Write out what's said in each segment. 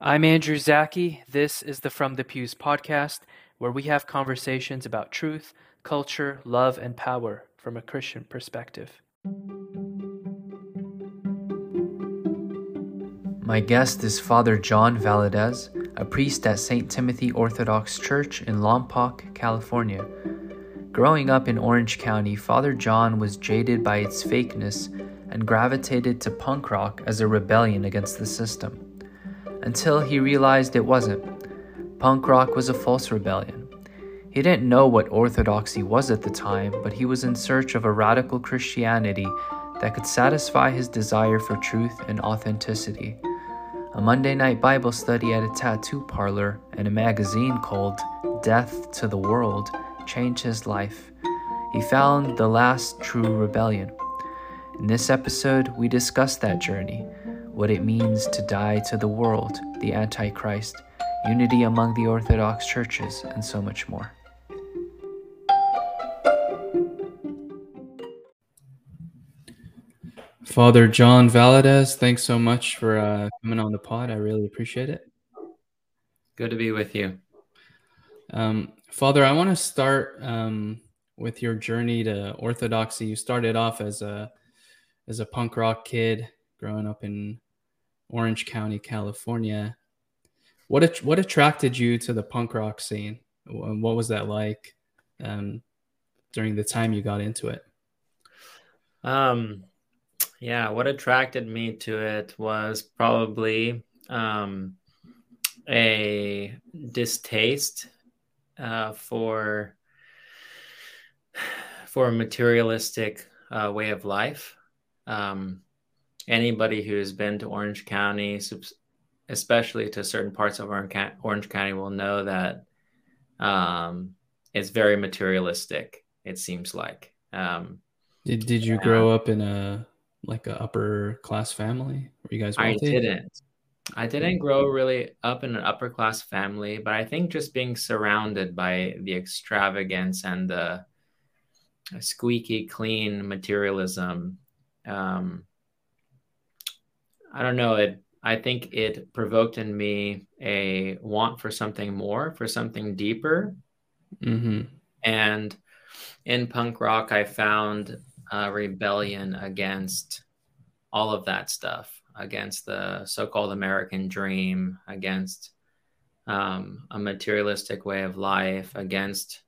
I'm Andrew Zaki. This is the From the Pews podcast, where we have conversations about truth, culture, love, and power from a Christian perspective. My guest is Father John Valadez, a priest at St. Timothy Orthodox Church in Lompoc, California. Growing up in Orange County, Father John was jaded by its fakeness and gravitated to punk rock as a rebellion against the system, until he realized it wasn't. Punk rock was a false rebellion. He didn't know what orthodoxy was at the time, but he was in search of a radical Christianity that could satisfy his desire for truth and authenticity. A Monday night Bible study at a tattoo parlor and a magazine called Death to the World changed his life. He found the last true rebellion. In this episode, we discuss that journey, what it means to die to the world, the Antichrist, unity among the Orthodox churches, and so much more. Father John Valadez, thanks so much for coming on the pod. I really appreciate it. Good to be with you. Father, I want to start with your journey to Orthodoxy. You started off as a punk rock kid growing up in Orange County, California. What attracted you to the punk rock scene? What was that like during the time you got into it? What attracted me to it was probably a distaste for a materialistic way of life. Anybody who's been to Orange County, especially to certain parts of Orange County, will know that it's very materialistic, it seems like. Did you grow up in a upper class family? Were you guys wealthy? I didn't grow really up in an upper class family, but I think just being surrounded by the extravagance and the squeaky clean materialism, I don't know. I think it provoked in me a want for something more, for something deeper. Mm-hmm. And in punk rock, I found a rebellion against all of that stuff, against the so-called American dream, against a materialistic way of life, against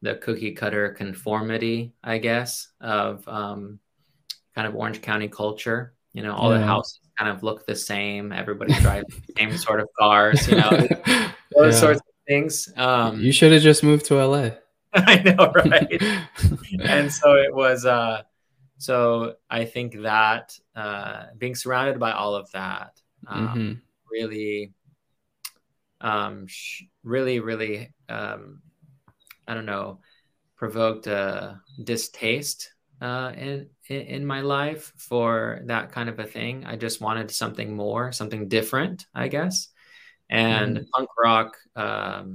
the cookie cutter conformity, I guess, of kind of Orange County culture. You know, all the houses kind of look the same. Everybody drives the same sort of cars, you know, those sorts of things. You should have just moved to LA. I know, right? And so it was, so I think that being surrounded by all of that really, I don't know, provoked a distaste in my life for that kind of a thing. I just wanted something more, something different, I guess. And punk rock at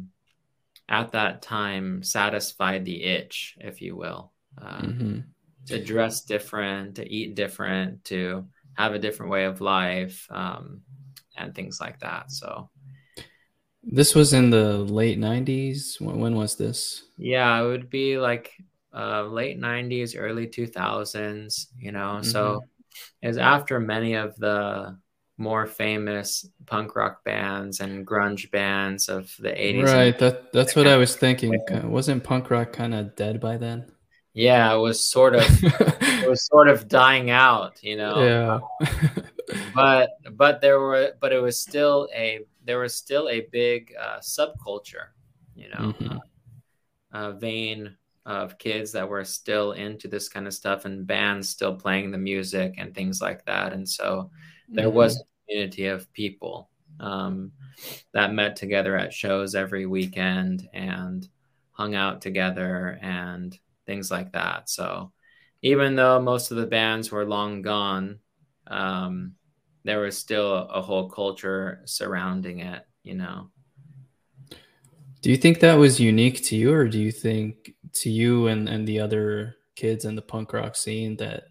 that time satisfied the itch, if you will, to dress different, to eat different, to have a different way of life, and things like that. So this was in the late 90s. When was this? Yeah, it would be like late 90s, early 2000s, you know. So it was after many of the more famous punk rock bands and grunge bands of the 80s. Right, that's what I was thinking. Wasn't punk rock kind of dead by then? Yeah, it was sort of dying out, you know. Yeah. but there was still a big subculture, you know. Vein of kids that were still into this kind of stuff, and bands still playing the music and things like that. And so there was a community of people that met together at shows every weekend and hung out together and things like that. So even though most of the bands were long gone, there was still a whole culture surrounding it, you know. Do you think that was unique to you, or do you think to you and the other kids in the punk rock scene that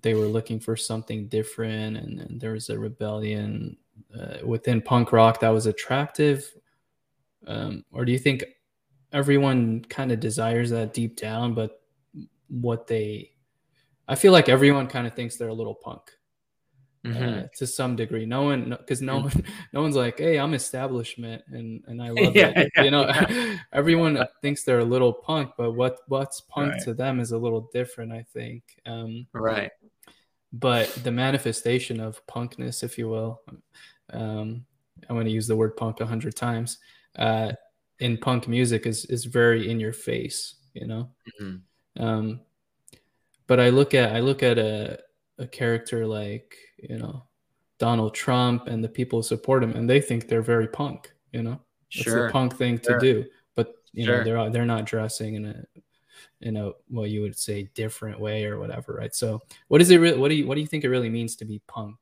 they were looking for something different and there was a rebellion within punk rock that was attractive? Or do you think everyone kind of desires that deep down, but what they, I feel like everyone kind of thinks they're a little punk to some degree. No one, because no one's like, hey, I'm establishment and I love it. You know, everyone thinks they're a little punk, but what's punk to them is a little different, I think. But the manifestation of punkness, if you will, I'm going to use the word punk 100 times. In punk music is very in your face, you know. But I look at a character like, you know, Donald Trump and the people who support him, and they think they're very punk, you know. It's a punk thing to do, but you know, they're not dressing in a well, you would say different way or whatever, right? So what is it really, what do you think it really means to be punk?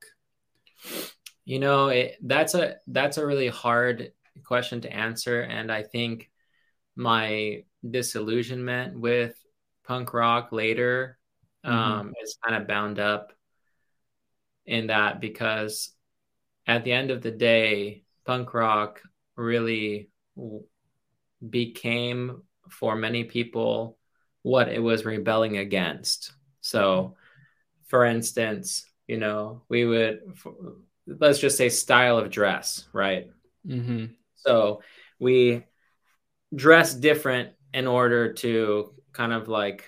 You know, that's a really hard question to answer, and I think my disillusionment with punk rock later is kind of bound up in that, because at the end of the day, punk rock really became for many people what it was rebelling against. So for instance, you know, we would, let's just say style of dress, right? So we dress different in order to kind of like,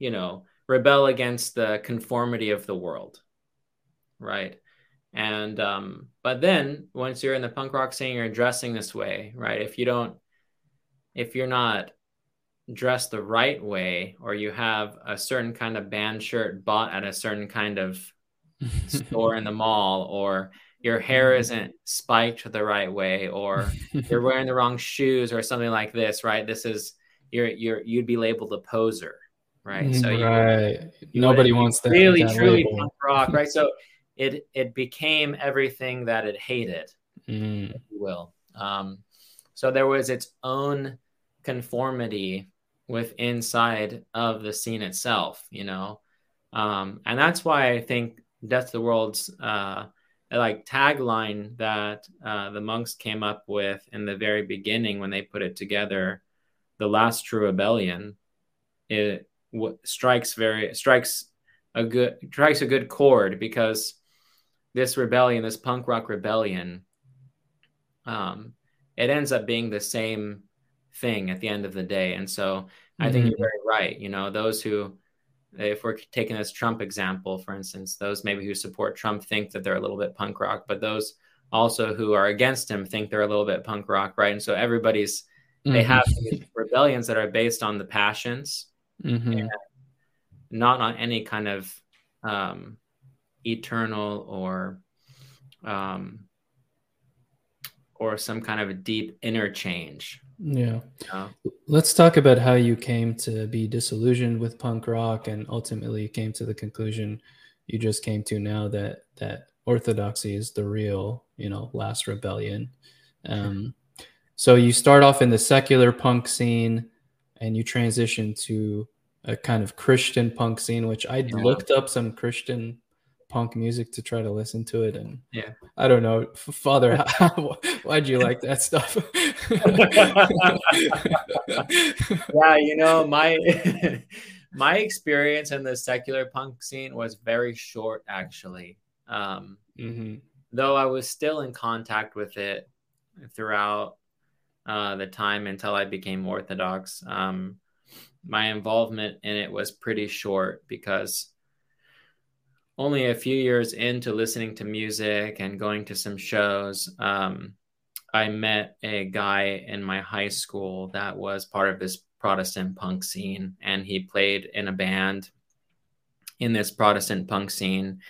you know, rebel against the conformity of the world, right? And but then once you're in the punk rock scene, you're dressing this way, right? If you're not dressed the right way, or you have a certain kind of band shirt bought at a certain kind of store in the mall, or your hair isn't spiked the right way, or you're wearing the wrong shoes or something like this, right? This is, you'd be labeled a poser, right? So nobody wants that. Really, truly punk rock, right? So it became everything that it hated, if you will. So there was its own conformity with inside of the scene itself, you know? And that's why I think Death to the World's, like tagline that the monks came up with in the very beginning when they put it together, the last true rebellion, strikes a good chord, because this rebellion, this punk rock rebellion, it ends up being the same thing at the end of the day. And so I think you're very right. You know, those who, if we're taking this Trump example, for instance, those maybe who support Trump think that they're a little bit punk rock, but those also who are against him think they're a little bit punk rock, right? And so everybody's, they have these rebellions that are based on the passions, and not on any kind of eternal or some kind of a deep inner change. Yeah. Let's talk about how you came to be disillusioned with punk rock and ultimately came to the conclusion you just came to now, that orthodoxy is the real, you know, last rebellion. So you start off in the secular punk scene and you transition to a kind of Christian punk scene, which I looked up some Christian punk music to try to listen to it, and I don't know, Father, why'd you like that stuff? Yeah, you know, my experience in the secular punk scene was very short, actually. Though I was still in contact with it throughout the time until I became Orthodox. My involvement in it was pretty short, because only a few years into listening to music and going to some shows, I met a guy in my high school that was part of this Protestant punk scene, and he played in a band in this Protestant punk scene,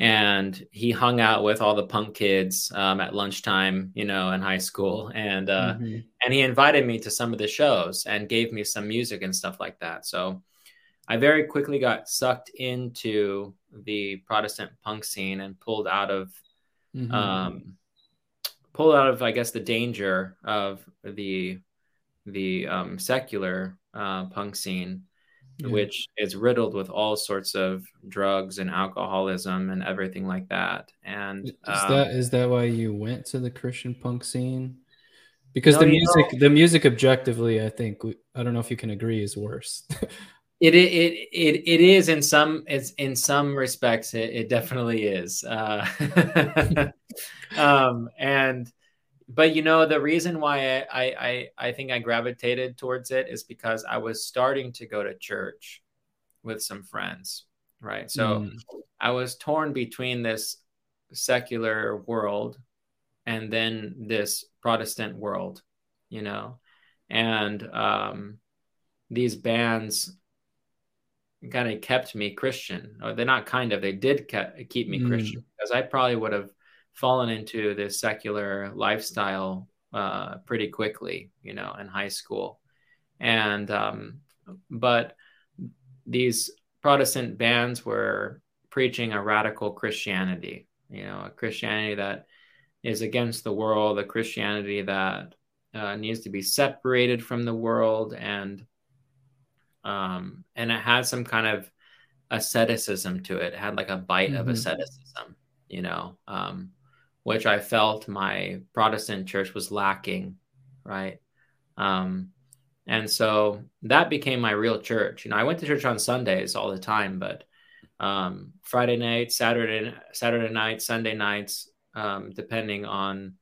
and he hung out with all the punk kids at lunchtime, you know, in high school, and and he invited me to some of the shows and gave me some music and stuff like that. So I very quickly got sucked into the Protestant punk scene and pulled out of, I guess, the danger of the secular punk scene, yeah. which is riddled with all sorts of drugs and alcoholism and everything like that. And is that why you went to the Christian punk scene? Because the music objectively, I think, I don't know if you can agree, is worse. It is in some, it's in some respects, it definitely is. But, you know, the reason why I think I gravitated towards it is because I was starting to go to church with some friends. Right. So I was torn between this secular world and then this Protestant world, you know, and these bands kind of kept me Christian, or they're not kind of, they did keep me Christian, because I probably would have fallen into this secular lifestyle pretty quickly, you know, in high school. And but these Protestant bands were preaching a radical Christianity, you know, a Christianity that is against the world, a Christianity that needs to be separated from the world. And it had some kind of asceticism to it. It had like a bite of asceticism, you know, which I felt my Protestant church was lacking. Right. And so that became my real church. You know, I went to church on Sundays all the time, but Friday night, Saturday night, Sunday nights, depending on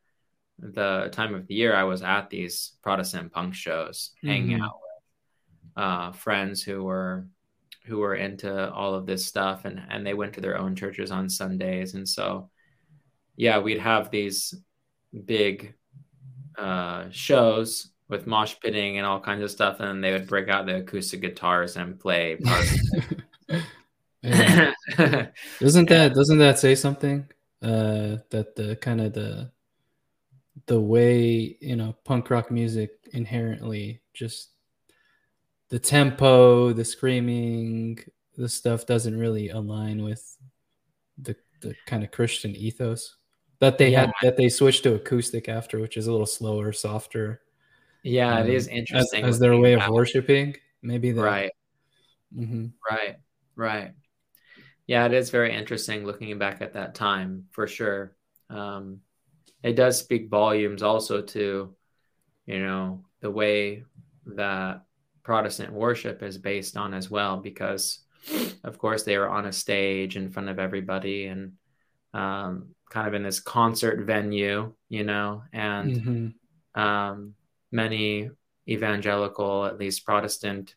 the time of the year, I was at these Protestant punk shows, hanging out with friends who were into all of this stuff, and they went to their own churches on Sundays. And so, yeah, we'd have these big shows with mosh pitting and all kinds of stuff, and they would break out the acoustic guitars and play. Doesn't that say something? That the kind of the way, you know, punk rock music inherently, just the tempo, the screaming, the stuff doesn't really align with the kind of Christian ethos that they had, that they switched to acoustic after, which is a little slower, softer. Yeah, it is interesting as their way of worshiping. Maybe that. Right. Mm-hmm. Right. Right. Yeah, it is very interesting looking back at that time, for sure. It does speak volumes also to, you know, the way that Protestant worship is based on as well, because, of course, they were on a stage in front of everybody and kind of in this concert venue, you know, and many evangelical, at least Protestant,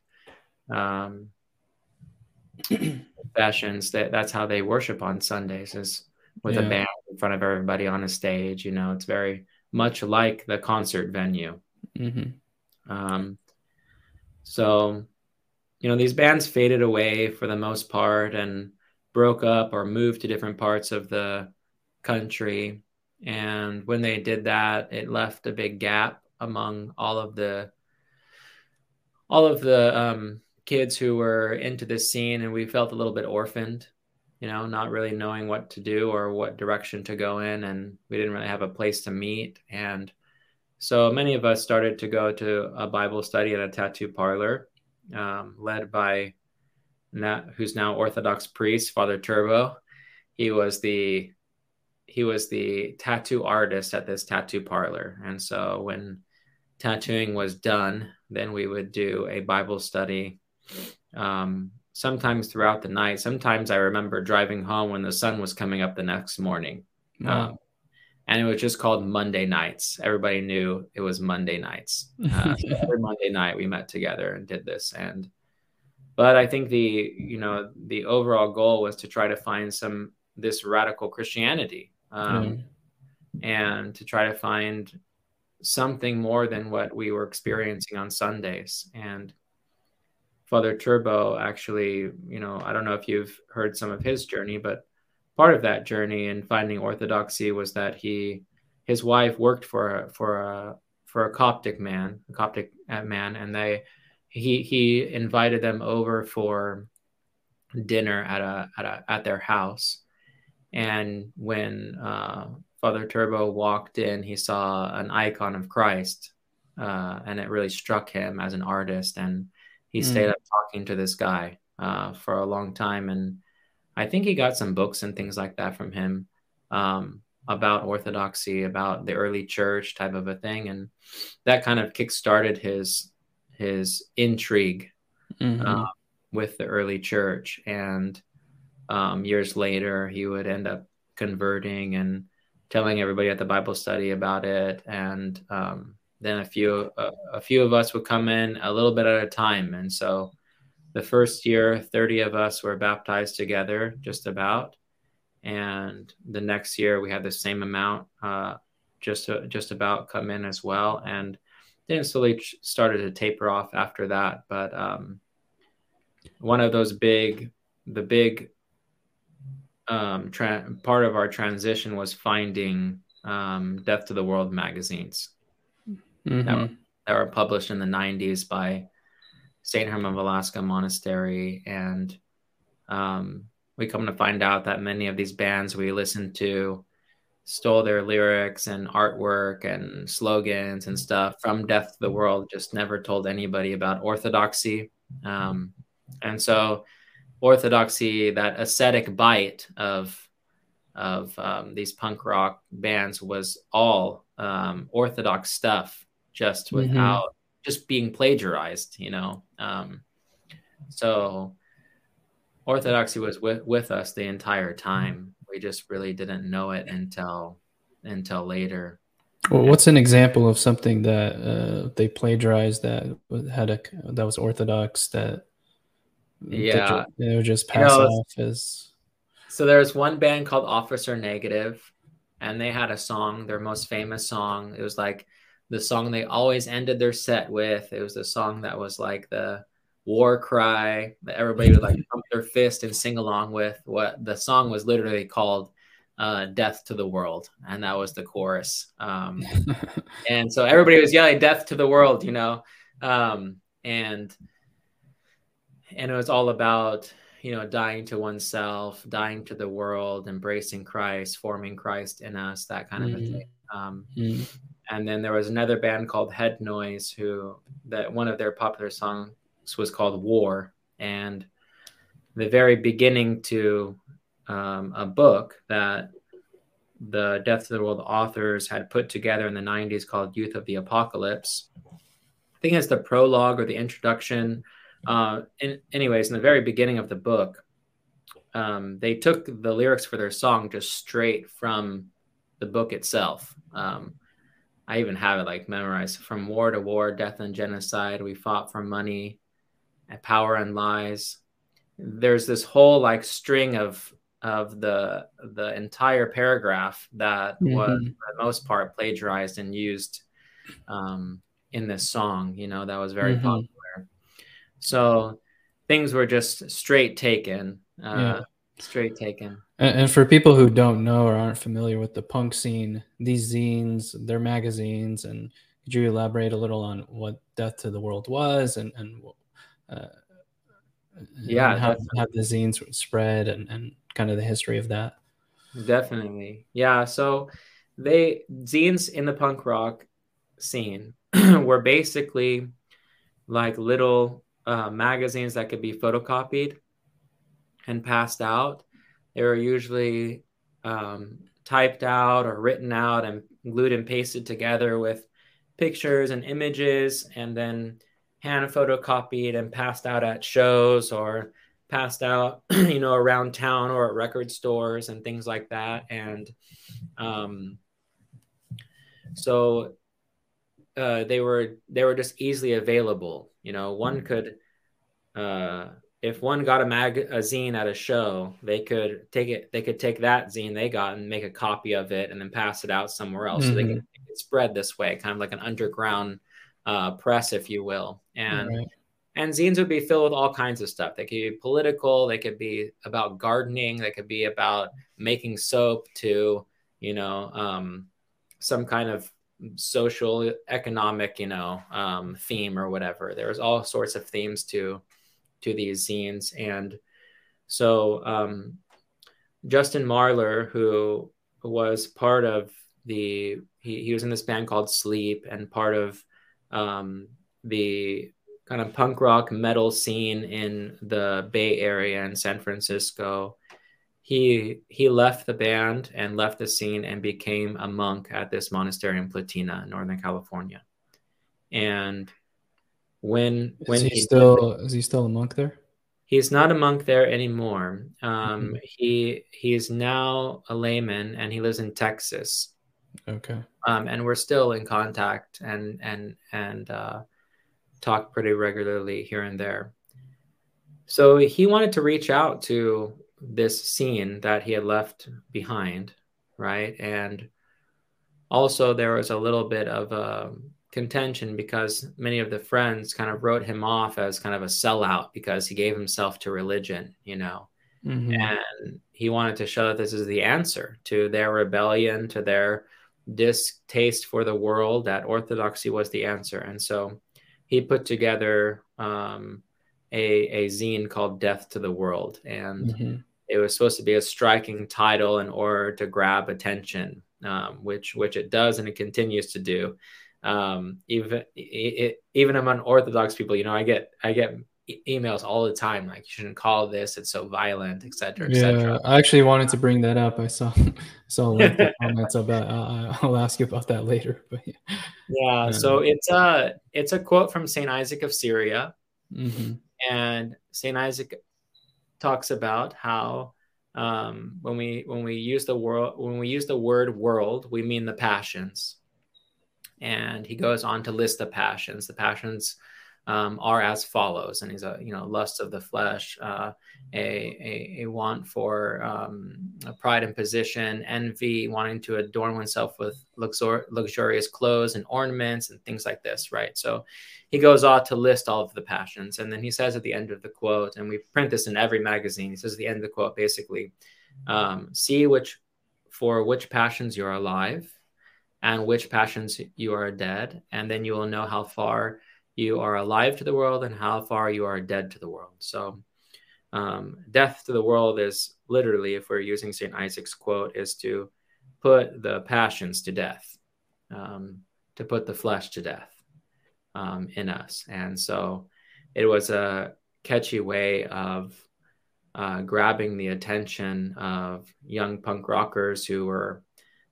confessions, that's how they worship on Sundays, is with a band in front of everybody on a stage. You know, it's very much like the concert venue. So, you know, these bands faded away for the most part and broke up or moved to different parts of the country. And when they did that, it left a big gap among all of the kids who were into this scene, and we felt a little bit orphaned, you know, not really knowing what to do or what direction to go in, and we didn't really have a place to meet. And so many of us started to go to a Bible study at a tattoo parlor, led by Nat, who's now Orthodox priest, Father Turbo. He was the tattoo artist at this tattoo parlor, and so when tattooing was done, then we would do a Bible study. Sometimes throughout the night. Sometimes I remember driving home when the sun was coming up the next morning. Wow. And it was just called Monday nights. Everybody knew it was Monday nights. So every Monday night we met together and did this. But I think the overall goal was to try to find this radical Christianity, and to try to find something more than what we were experiencing on Sundays. And Father Turbo, actually, you know, I don't know if you've heard some of his journey, but part of that journey in finding orthodoxy was that his wife worked for a Coptic man, and he invited them over for dinner at their house. And when Father Turbo walked in, he saw an icon of Christ, and it really struck him as an artist, and he stayed up talking to this guy for a long time. And I think he got some books and things like that from him about Orthodoxy, about the early church type of a thing. And that kind of kickstarted his intrigue with the early church. And years later, he would end up converting and telling everybody at the Bible study about it. And then a few of us would come in a little bit at a time. And so the first year, 30 of us were baptized together, just about. And the next year we had the same amount, just about come in as well. And then slowly started to taper off after that. But one of those part of our transition was finding Death to the World magazines that were published in the 90s by St. Herman of Alaska Monastery. And we come to find out that many of these bands we listened to stole their lyrics and artwork and slogans and stuff from Death to the World, just never told anybody about Orthodoxy. And so Orthodoxy, that ascetic bite of these punk rock bands, was all Orthodox stuff, just without just being plagiarized, you know. So Orthodoxy was with us the entire time. We just really didn't know it until later. Well, what's an example of something that they plagiarized that that was Orthodox that? Yeah, they would just pass off as. So there's one band called Officer Negative, and they had a song, their most famous song. It was like the song they always ended their set with. It was the song that was like the war cry that everybody would like pump their fist and sing along with. What the song was literally called, Death to the World, and that was the chorus. And so everybody was yelling "Death to the World," you know, And it was all about, you know, dying to oneself, dying to the world, embracing Christ, forming Christ in us, that kind of a thing. And then there was another band called Head Noise, that one of their popular songs was called War. And the very beginning to a book that the Death to the World authors had put together in the 90s called Youth of the Apocalypse. I think it's the prologue or the introduction. In the very beginning of the book, they took the lyrics for their song just straight from the book itself. I even have it like memorized. From war to war, death and genocide, we fought for money and power and lies. There's this whole like string of the entire paragraph that was for the most part plagiarized and used in this song, you know, that was very popular. So things were just straight taken, And for people who don't know or aren't familiar with the punk scene, these zines, their magazines, and could you elaborate a little on what Death to the World was and how the zines spread and kind of the history of that? Definitely. Yeah. So zines in the punk rock scene were basically like little magazines that could be photocopied and passed out. They were usually typed out or written out and glued and pasted together with pictures and images, and then hand photocopied and passed out at shows or passed out, you know, around town or at record stores and things like that. And so they were just easily available. You know, one could, if one got a zine at a show, they could take it. They could take that zine they got and make a copy of it, and then pass it out somewhere else. So they could spread this way, kind of like an underground press, if you will. And zines would be filled with all kinds of stuff. They could be political. They could be about gardening. They could be about making soap. To, you know, some kind of social, economic, you know, theme or whatever. There was all sorts of themes to these zines. And so Justin Marler, who was part of he was in this band called Sleep and part of the kind of punk rock metal scene in the Bay Area in San Francisco. He left the band and left the scene and became a monk at this monastery in Platina, Northern California. And is he still a monk there? He's not a monk there anymore. He is now a layman, and he lives in Texas. Okay. And we're still in contact and talk pretty regularly here and there. So he wanted to reach out to this scene that he had left behind, right? And also there was a little bit of a contention because many of the friends kind of wrote him off as kind of a sellout because he gave himself to religion, you know. Mm-hmm. And he wanted to show that this is the answer to their rebellion, to their distaste for the world, that orthodoxy was the answer. And so he put together a zine called Death to the World. And mm-hmm. it was supposed to be a striking title in order to grab attention, which it does and it continues to do. Even among Orthodox people, you know, I get emails all the time like, you shouldn't call this, it's so violent, etc., etc. I actually wanted to bring that up. I saw like the comments about I'll ask you about that later, but yeah. So it's a quote from Saint Isaac of Syria. Mm-hmm. And Saint Isaac talks about how when we use the word world, we mean the passions. And he goes on to list the passions. The passions are as follows, and he's lusts of the flesh, a want for pride and position, envy, wanting to adorn oneself with luxurious clothes and ornaments and things like this, right? So he goes on to list all of the passions, and then he says at the end of the quote, and we print this in every magazine, he says at the end of the quote basically, see for which passions you're alive and which passions you are dead, and then you will know how far you are alive to the world and how far you are dead to the world. So death to the world is literally, if we're using St. Isaac's quote, is to put the passions to death, to put the flesh to death in us. And so it was a catchy way of grabbing the attention of young punk rockers who were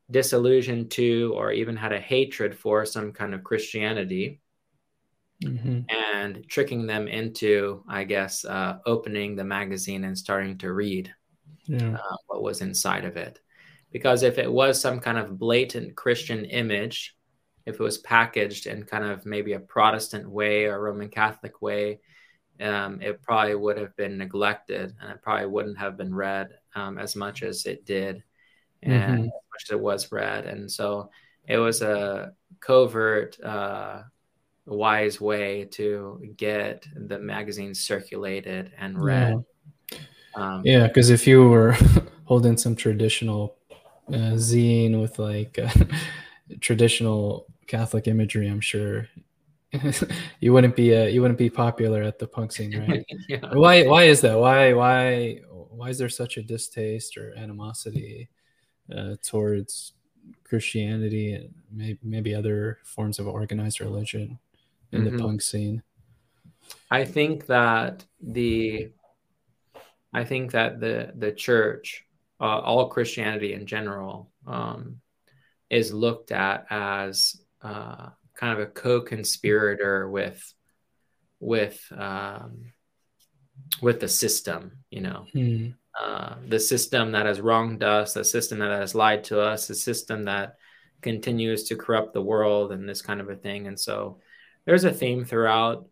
disillusioned to, or even had a hatred for, some kind of Christianity. Mm-hmm. And tricking them into, I guess, opening the magazine and starting to read what was inside of it. Because if it was some kind of blatant Christian image, if it was packaged in kind of maybe a Protestant way or Roman Catholic way, it probably would have been neglected, and it probably wouldn't have been read as much as it did, and as much as it was read. And so it was a covert wise way to get the magazine circulated and read. Yeah, because if you were holding some traditional zine with like traditional Catholic imagery, I'm sure you wouldn't be popular at the punk scene, right? Yeah. Why is that? Why is there such a distaste or animosity towards Christianity and maybe other forms of organized religion in the punk scene? I think that the church, all Christianity in general, is looked at as kind of a co-conspirator with the system, you know. Mm. The system that has wronged us, the system that has lied to us, the system that continues to corrupt the world, and this kind of a thing. And so there's a theme throughout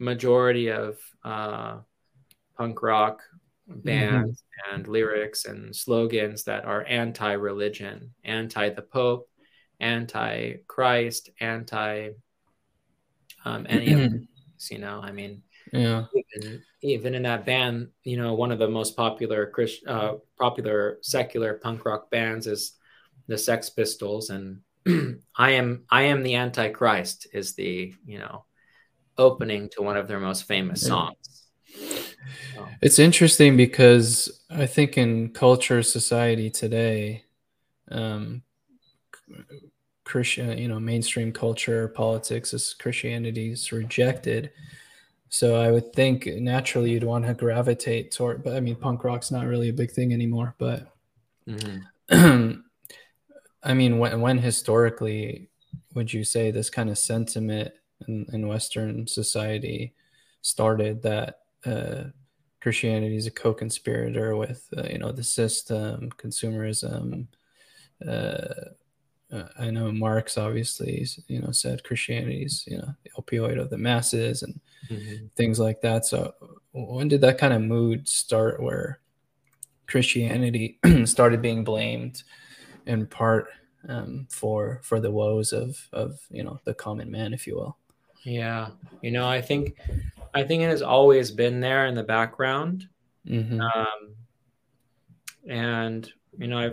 majority of punk rock bands and lyrics and slogans that are anti-religion, anti the Pope, anti-Christ, anti any of these, you know, I mean. Yeah. Even in that band, you know, one of the most popular popular secular punk rock bands is the Sex Pistols, and I am the Antichrist is the, you know, opening to one of their most famous songs. So. It's interesting because I think in culture, society today, Christian, you know, mainstream culture, politics, as Christianity is rejected. So I would think naturally you'd want to gravitate toward, but I mean, punk rock's not really a big thing anymore, but I mean, when historically would you say this kind of sentiment in Western society started, that Christianity is a co-conspirator with, you know, the system, consumerism. I know Marx obviously, you know, said Christianity's, you know, the opioid of the masses and things like that. So when did that kind of mood start where Christianity started being blamed in part for the woes of, you know, the common man, if you will? Yeah. You know, I think it has always been there in the background. And, you know,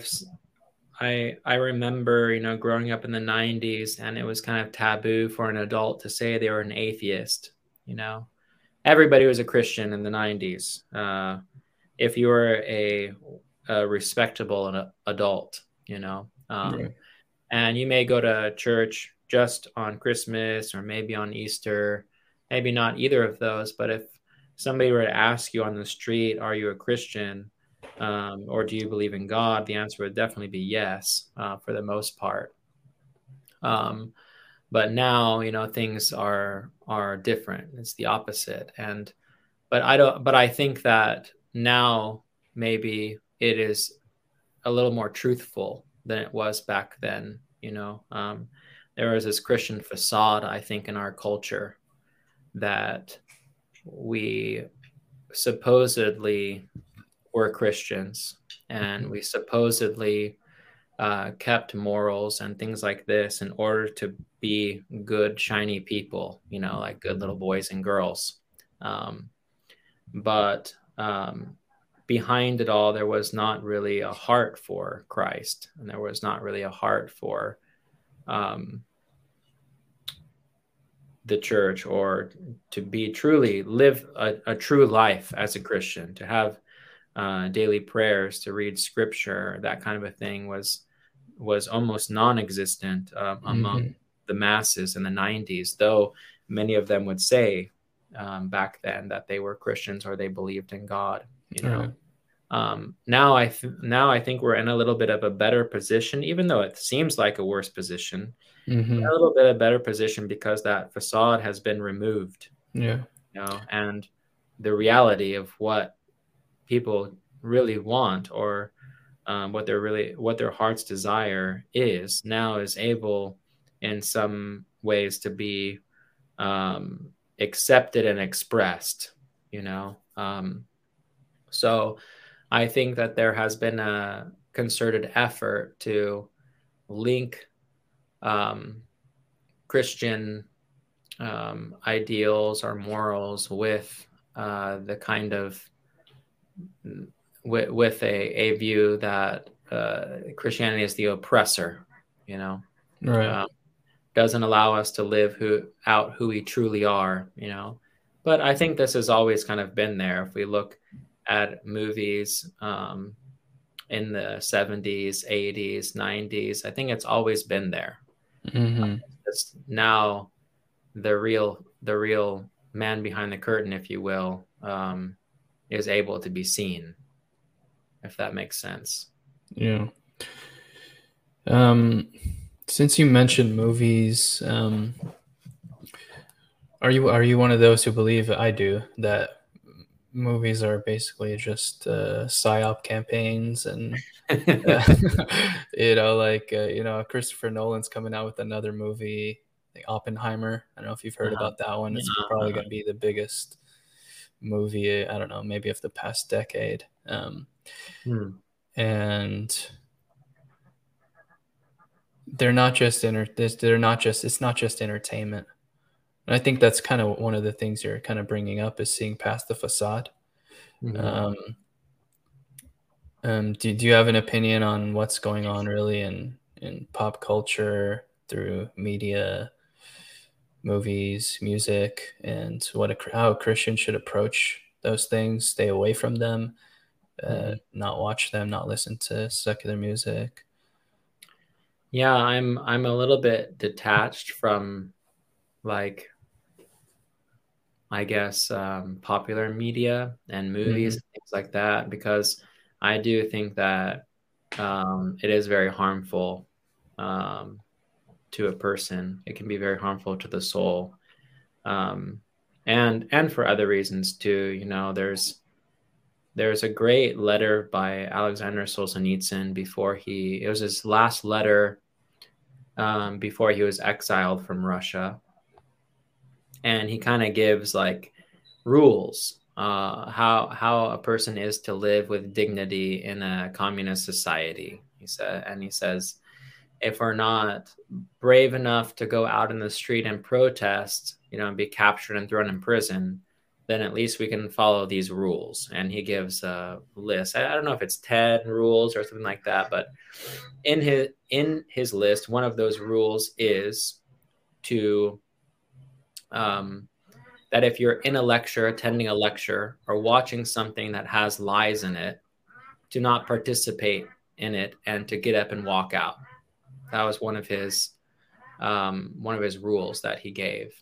I remember, you know, growing up in the 90s, and it was kind of taboo for an adult to say they were an atheist. You know, everybody was a Christian in the 90s. If you were a respectable adult, you know, and you may go to church just on Christmas or maybe on Easter, maybe not either of those. But if somebody were to ask you on the street, are you a Christian? Or do you believe in God? The answer would definitely be yes, for the most part. But now, you know, things are different. It's the opposite. But I think that now maybe it is a little more truthful than it was back then. You know, there was this Christian facade, I think, in our culture that we supposedly were Christians, and we supposedly kept morals and things like this in order to be good, shiny people, you know, like good little boys and girls. But behind it all, there was not really a heart for Christ, and there was not really a heart for the church, or to be truly live a true life as a Christian, to have daily prayers, to read scripture, that kind of a thing was almost non-existent among the masses in the 90s, though many of them would say back then that they were Christians or they believed in God, you know. Now I think we're in a little bit of a better position, even though it seems like a worse position, a little bit of a better position, because that facade has been removed, you know, and the reality of what people really want, or what their heart's desire is, now is able in some ways to be accepted and expressed, you know. So I think that there has been a concerted effort to link Christian ideals or morals with the kind of with a view that Christianity is the oppressor, you know, doesn't allow us to live out who we truly are, you know. But I think this has always kind of been there. If we look at movies in the 70s, 80s, 90s, I think it's always been there. It's now the real man behind the curtain, if you will, is able to be seen, if that makes sense. Yeah. Since you mentioned movies, are you one of those who believe, I do, that movies are basically just psyop campaigns, and you know, like you know, Christopher Nolan's coming out with another movie, like Oppenheimer. I don't know if you've heard about that one. It's probably going to be the biggest movie, I don't know, maybe of the past decade. And they're not just it's not just entertainment. And I think that's kind of one of the things you're kind of bringing up, is seeing past the facade. Do you have an opinion on what's going on really in pop culture through media, movies, music, and how a Christian should approach those things, stay away from them, not watch them, not listen to secular music? Yeah, I'm a little bit detached from, like, I guess, popular media and movies and things like that, because I do think that it is very harmful to a person. It can be very harmful to the soul, and for other reasons too. You know, there's a great letter by Alexander Solzhenitsyn it was his last letter before he was exiled from Russia. And he kind of gives, like, rules, how a person is to live with dignity in a communist society. He says, if we're not brave enough to go out in the street and protest, you know, and be captured and thrown in prison, then at least we can follow these rules. And he gives a list. I don't know if it's 10 rules or something like that, but in his list, one of those rules is to... that if you're in a lecture, attending a lecture, or watching something that has lies in it, to not participate in it and to get up and walk out. That was one of his rules that he gave.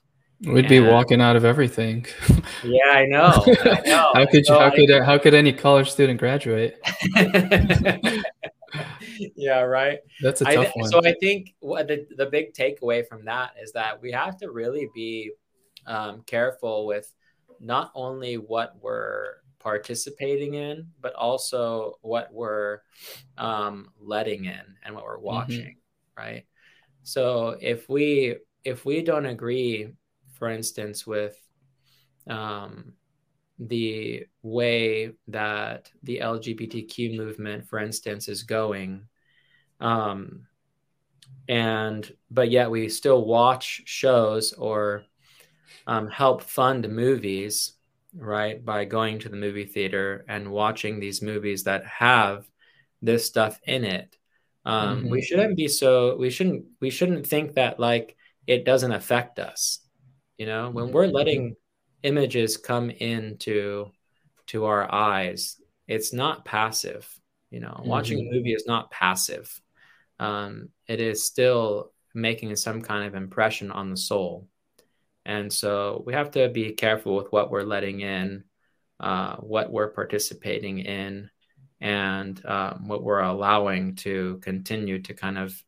We'd be walking out of everything. Yeah, I know. How could any college student graduate? Yeah, right. That's a tough one. So I think what the big takeaway from that is that we have to really be careful with not only what we're participating in, but also what we're letting in and what we're watching, right? So if we don't agree, for instance, with the way that the LGBTQ movement, for instance, is going, but yet we still watch shows or help fund movies, right, by going to the movie theater and watching these movies that have this stuff in it. We shouldn't think that, like, it doesn't affect us, you know, when we're letting images come into our eyes. It's not passive, you know. Watching a movie is not passive. It is still making some kind of impression on the soul, and so we have to be careful with what we're letting in, what we're participating in, and what we're allowing to continue to kind of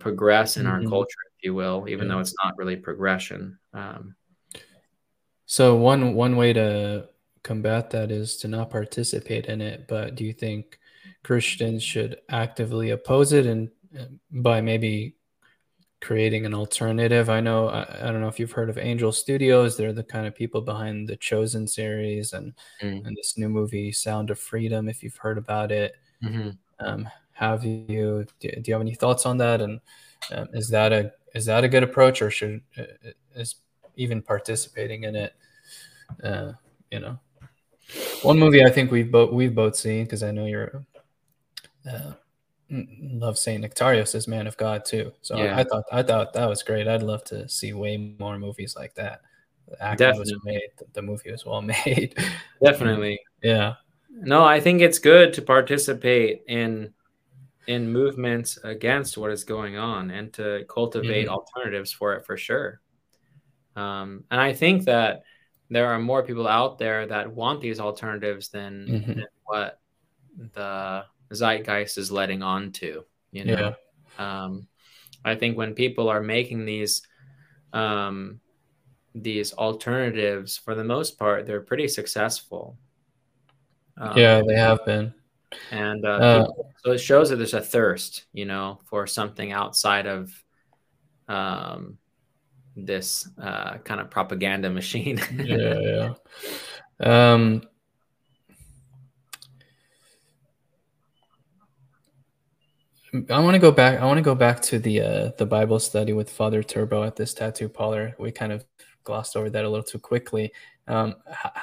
progress in our culture, if you will, even though it's not really progression. So one way to combat that is to not participate in it. But do you think Christians should actively oppose it, and by maybe creating an alternative? I know, I don't know if you've heard of Angel Studios. They're the kind of people behind The Chosen series and this new movie, Sound of Freedom, if you've heard about it. Do you have any thoughts on that? And is that a good approach, or is even participating in it? One movie I think we've both seen, because I know you're love Saint Nektarios is Man of God too. So yeah. I thought that was great. I'd love to see way more movies like that. The act was made. The movie was well made. Definitely. Yeah. No, I think it's good to participate in movements against what is going on and to cultivate alternatives for it, for sure. And I think that there are more people out there that want these alternatives than what the zeitgeist is letting on to, you know? Yeah. I think when people are making these alternatives, for the most part, they're pretty successful. They have been. And so it shows that there's a thirst, you know, for something outside of this kind of propaganda machine. Yeah. I want to go back to the Bible study with Father Turbo at this tattoo parlor. We kind of glossed over that a little too quickly. How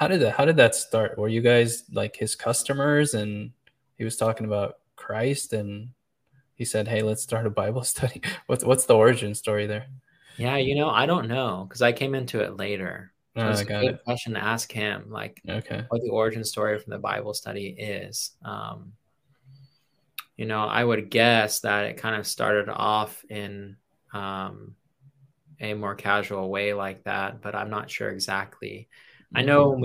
did that start? Were you guys like his customers, and he was talking about Christ, and he said, "Hey, let's start a Bible study"? What's the origin story there? Yeah, you know, I don't know, because I came into it later. So it's a good question to ask him, like, what the origin story from the Bible study is. you know, I would guess that it kind of started off in a more casual way like that, but I'm not sure exactly. I know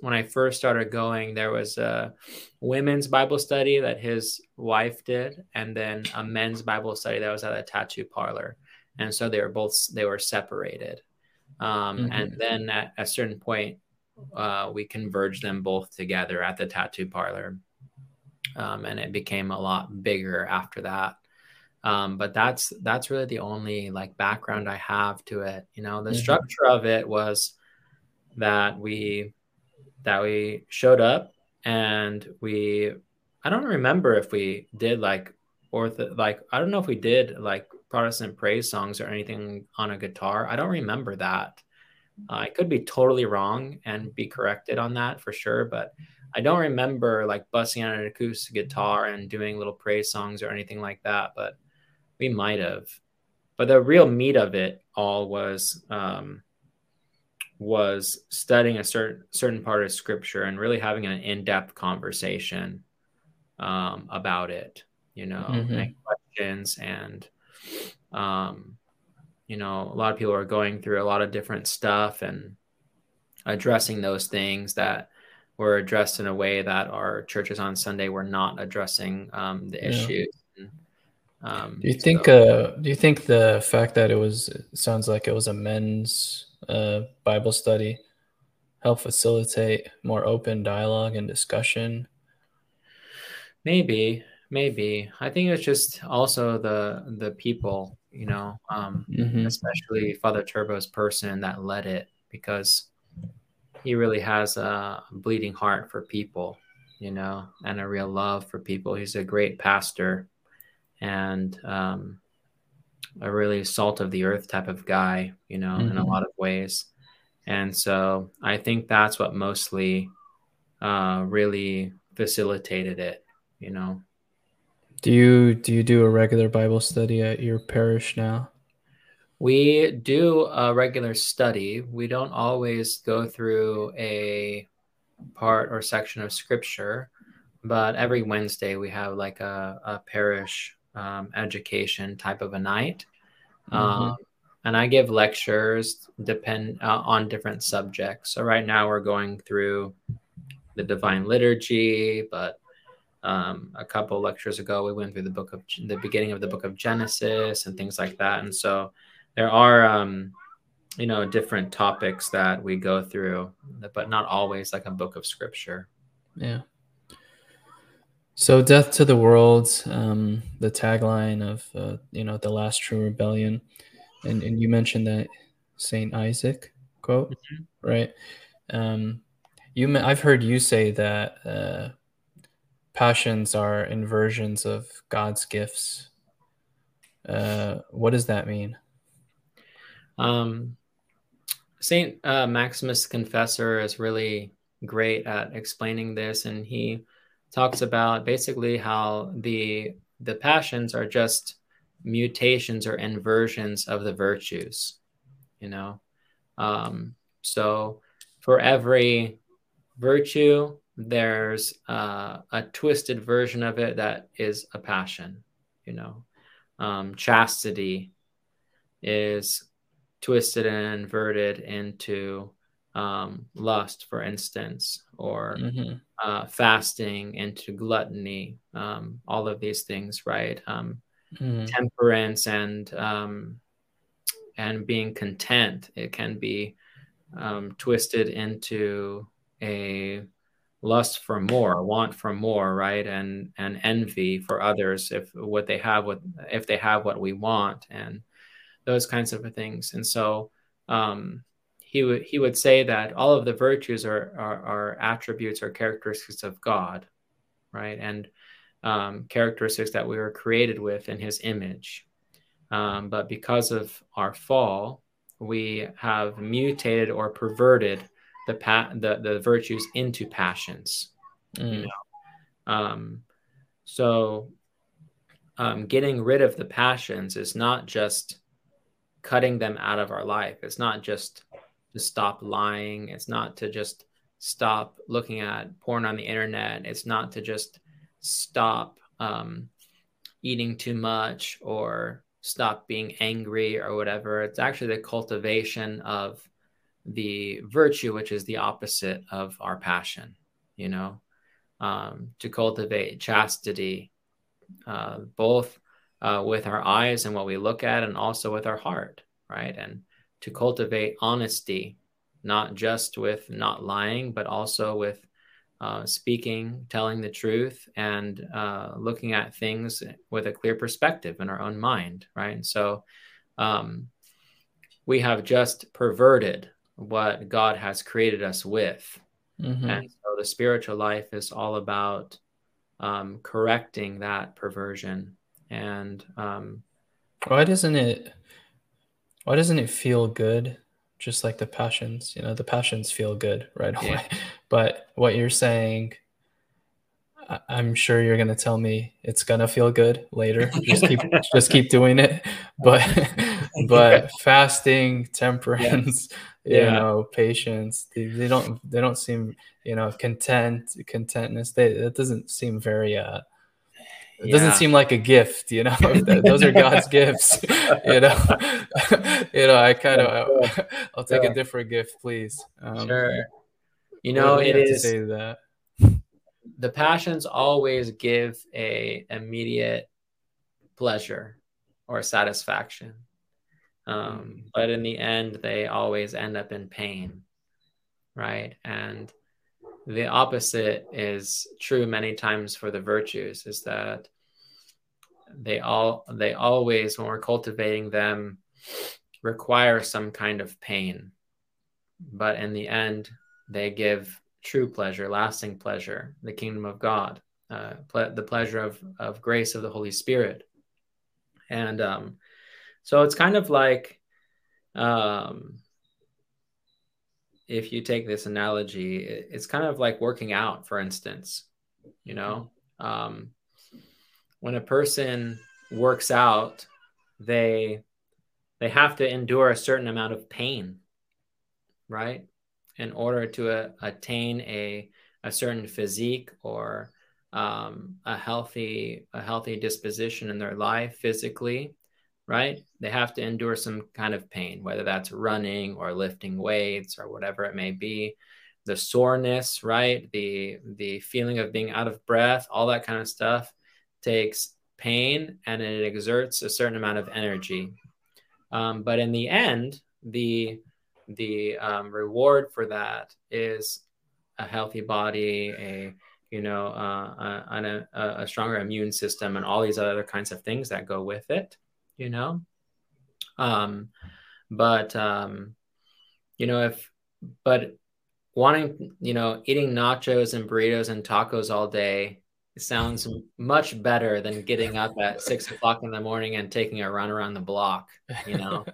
when I first started going, there was a women's Bible study that his wife did, and then a men's Bible study that was at a tattoo parlor. And so they were separated. And then at a certain point, we converged them both together at the tattoo parlor. And it became a lot bigger after that. But that's really the only like background I have to it. You know, the structure of it was that we showed up, and I don't remember if we did I don't know if we did like Protestant praise songs or anything on a guitar. I don't remember that. I could be totally wrong and be corrected on that for sure, but I don't remember like busting out an acoustic guitar and doing little praise songs or anything like that, but we might have. But the real meat of it all was studying a certain part of scripture and really having an in-depth conversation about it, you know, and questions. And, you know, a lot of people are going through a lot of different stuff and addressing those things that were addressed in a way that our churches on Sunday were not addressing the issues. Do you think the fact that it sounds like it was a men's Bible study help facilitate more open dialogue and discussion? Maybe. I think it's just also the people, you know, especially Father Turbo's person that led it, because he really has a bleeding heart for people, you know, and a real love for people. He's a great pastor and a really salt of the earth type of guy, you know, in a lot of ways. And so I think that's what mostly really facilitated it, you know. Do you do a regular Bible study at your parish now? We do a regular study. We don't always go through a part or section of scripture, but every Wednesday we have like a parish education type of a night. And I give lectures on different subjects. So right now we're going through the Divine Liturgy, but a couple lectures ago we went through the beginning of the book of Genesis and things like that. And so there are, you know, different topics that we go through, but not always like a book of scripture. Yeah. So Death to the World, the tagline of, you know, the last true rebellion. And you mentioned that Saint Isaac quote, right? I've heard you say that passions are inversions of God's gifts. What does that mean? Saint Maximus Confessor is really great at explaining this, and he talks about basically how the passions are just mutations or inversions of the virtues, you know. So for every virtue, there's a twisted version of it that is a passion, you know. Chastity is twisted and inverted into lust, for instance, or fasting into gluttony, all of these things, right? Temperance and being content, it can be twisted into a lust for more, want for more, right? And envy for others if they have what we want, and those kinds of things. And so he would say that all of the virtues are attributes or characteristics of God, right? And characteristics that we were created with in his image. But because of our fall, we have mutated or perverted the virtues into passions. You know? So getting rid of the passions is not just cutting them out of our life. It's not just to stop lying. It's not to just stop looking at porn on the internet. It's not to just stop eating too much or stop being angry or whatever. It's actually the cultivation of the virtue, which is the opposite of our passion, you know, to cultivate chastity, both with our eyes and what we look at, and also with our heart, right? And to cultivate honesty, not just with not lying, but also with speaking, telling the truth, and looking at things with a clear perspective in our own mind, right? And so we have just perverted what God has created us with. Mm-hmm. And so the spiritual life is all about correcting that perversion. And why doesn't it feel good? Just like the passions, you know, the passions feel good right away. Yeah. But what you're saying, I'm sure you're going to tell me it's going to feel good later. Just keep doing it. But fasting, temperance, yeah. You know, patience, they don't seem, you know, contentness. That doesn't seem very, it doesn't seem like a gift, you know. Those are God's gifts, you know. You know, I'll take a different gift, please. Sure. You know, it is to say that the passions always give a immediate pleasure or satisfaction, but in the end, they always end up in pain, right? And the opposite is true many times for the virtues, is that they always, when we're cultivating them, require some kind of pain, but in the end, they give true pleasure, lasting pleasure, the kingdom of God, the pleasure of grace of the Holy Spirit. And so it's kind of like, if you take this analogy, it's kind of like working out, for instance. You know, when a person works out, they have to endure a certain amount of pain, right? In order to attain a certain physique or a healthy disposition in their life physically, right? They have to endure some kind of pain, whether that's running or lifting weights or whatever it may be, the soreness, right? The feeling of being out of breath, all that kind of stuff takes pain, and it exerts a certain amount of energy. But in the end, the reward for that is a healthy body, a stronger immune system, and all these other kinds of things that go with it. You know, but wanting, you know, eating nachos and burritos and tacos all day sounds much better than getting up at 6 o'clock in the morning and taking a run around the block, you know.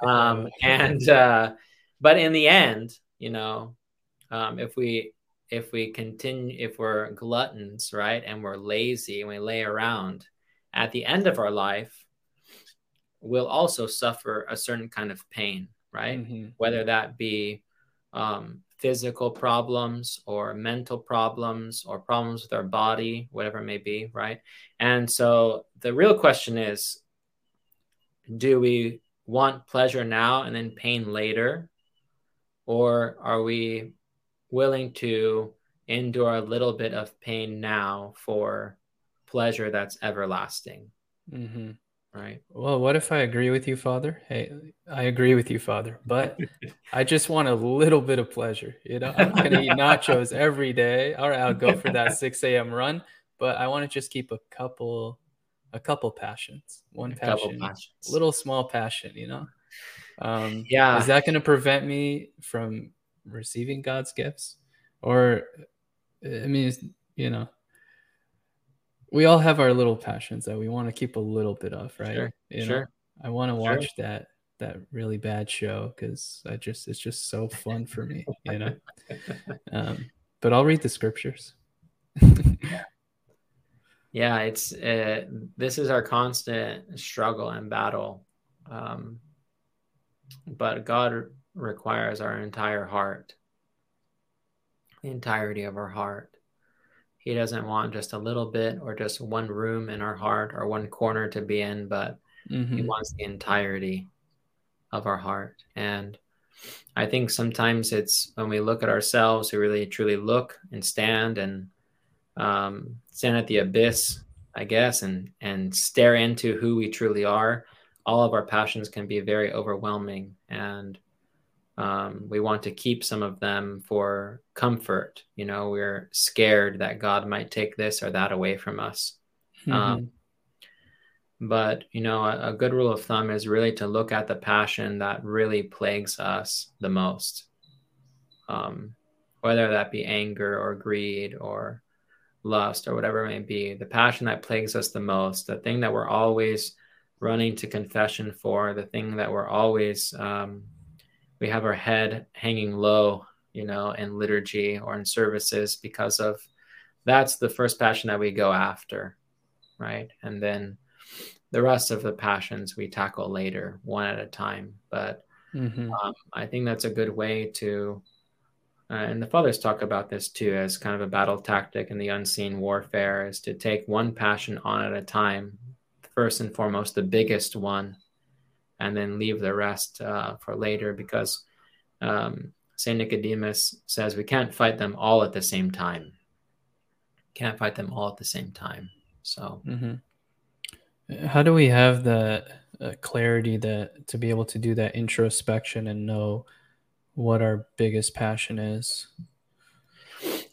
But in the end, you know, if we continue, if we're gluttons, right, and we're lazy and we lay around, at the end of our life, will also suffer a certain kind of pain, right? Mm-hmm. Whether that be physical problems or mental problems or problems with our body, whatever it may be, right? And so the real question is, do we want pleasure now and then pain later? Or are we willing to endure a little bit of pain now for pleasure that's everlasting? Mm-hmm. Right. Well, what if I agree with you, Father? Hey, I agree with you, Father, but I just want a little bit of pleasure. You know, I'm going to eat nachos every day. All right, I'll go for that 6 a.m. run, but I want to just keep a couple passions, a little small passion, you know? Yeah. Is that going to prevent me from receiving God's gifts? Or, I mean, you know, we all have our little passions that we want to keep a little bit of, right? Sure. You know, I want to watch that really bad show because it's just so fun for me, you know. But I'll read the scriptures. Yeah, it's this is our constant struggle and battle, but God requires our entire heart, the entirety of our heart. He doesn't want just a little bit or just one room in our heart or one corner to be in, but He wants the entirety of our heart. And I think sometimes it's when we look at ourselves, we really truly look and stand at the abyss, I guess, and stare into who we truly are. All of our passions can be very overwhelming, and we want to keep some of them for comfort. You know, we're scared that God might take this or that away from us. Mm-hmm. But, you know, a good rule of thumb is really to look at the passion that really plagues us the most, whether that be anger or greed or lust or whatever it may be. The passion that plagues us the most, the thing that we're always running to confession for, the thing that we're always, we have our head hanging low, you know, in liturgy or in services because of, that's the first passion that we go after, right? And then the rest of the passions we tackle later, one at a time. But I think that's a good way to, and the fathers talk about this too, as kind of a battle tactic in the unseen warfare, is to take one passion on at a time, first and foremost, the biggest one, and then leave the rest for later, because St. Nicodemus says we can't fight them all at the same time. Can't fight them all at the same time. So how do we have the clarity that to be able to do that introspection and know what our biggest passion is?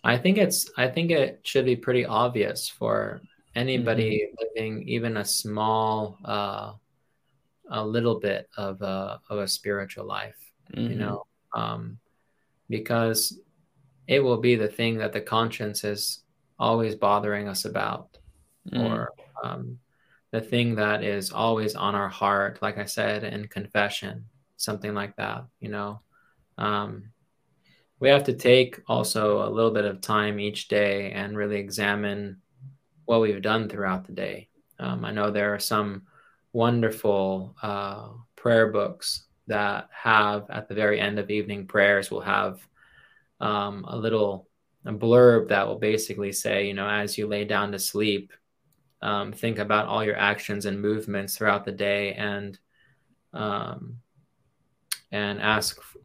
I think it should be pretty obvious for anybody living even a small, a little bit of a spiritual life, you know, because it will be the thing that the conscience is always bothering us about, or the thing that is always on our heart, like I said, in confession, something like that, you know. We have to take also a little bit of time each day and really examine what we've done throughout the day. I know there are some wonderful prayer books that have, at the very end of evening prayers, will have a blurb that will basically say, you know, as you lay down to sleep, think about all your actions and movements throughout the day, and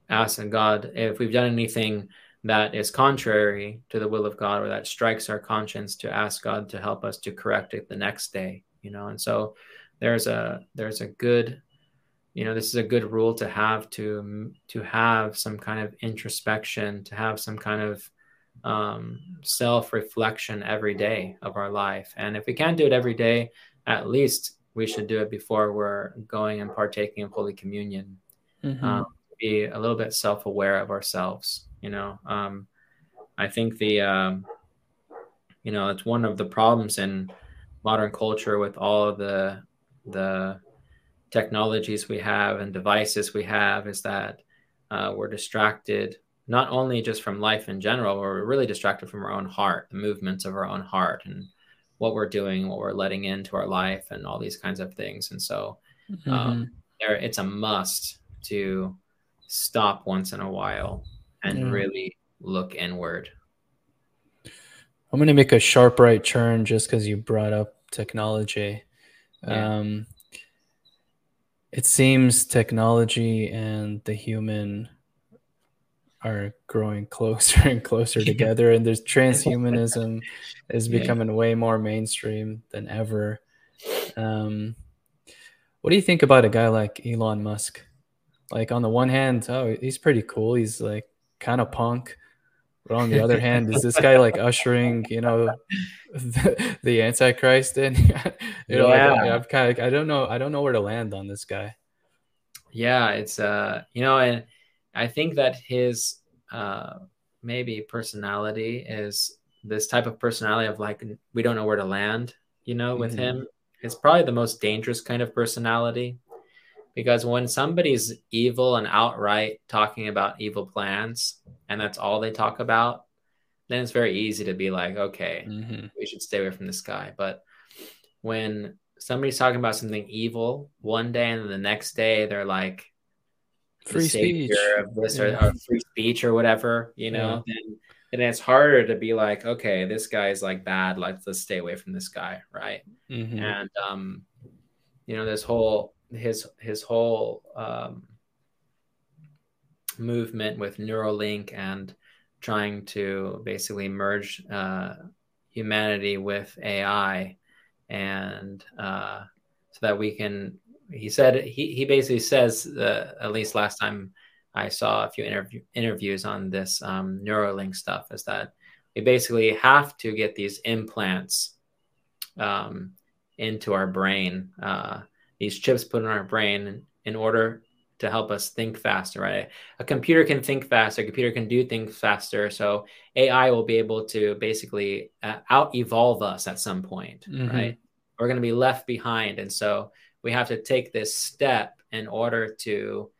ask God if we've done anything that is contrary to the will of God or that strikes our conscience, to ask God to help us to correct it the next day, you know. And so there's a good, you know, this is a good rule to have, to have some kind of introspection, to have some kind of self-reflection every day of our life. And if we can't do it every day, at least we should do it before we're going and partaking of Holy Communion. Be a little bit self-aware of ourselves, you know. I think you know, it's one of the problems in modern culture with all of the technologies we have and devices we have, is that we're distracted not only just from life in general, we're really distracted from our own heart, the movements of our own heart and what we're doing, what we're letting into our life and all these kinds of things. And so it's a must to stop once in a while and really look inward. I'm going to make a sharp right turn just because you brought up technology. Yeah. It seems technology and the human are growing closer and closer together, and there's transhumanism is becoming way more mainstream than ever. What do you think about a guy like Elon Musk? Like, on the one hand, oh, he's pretty cool, he's like kind of punk, but on the other hand, is this guy like ushering, you know, the Antichrist in? You know, like, I'm kind of, I don't know where to land on this guy. Yeah, it's you know, and I think that his maybe personality is this type of personality of like, we don't know where to land, you know, with him. It's probably the most dangerous kind of personality, because when somebody's evil and outright talking about evil plans, and that's all they talk about, then it's very easy to be like, okay, we should stay away from this guy. But when somebody's talking about something evil one day and the next day they're like, free speech of this or free speech or whatever, you know, then And it's harder to be like, okay, this guy's like bad. Like, let's stay away from this guy. Right. Mm-hmm. And, you know, this whole, his whole movement with Neuralink and trying to basically merge humanity with AI. And so that we can, he said, he basically says, at least last time I saw a few interviews on this Neuralink stuff, is that we basically have to get these implants into our brain, these chips put in our brain in order to help us think faster, right? A computer can think faster, a computer can do things faster. So AI will be able to basically out-evolve us at some point, mm-hmm. right? We're going to be left behind. And so we have to take this step in order to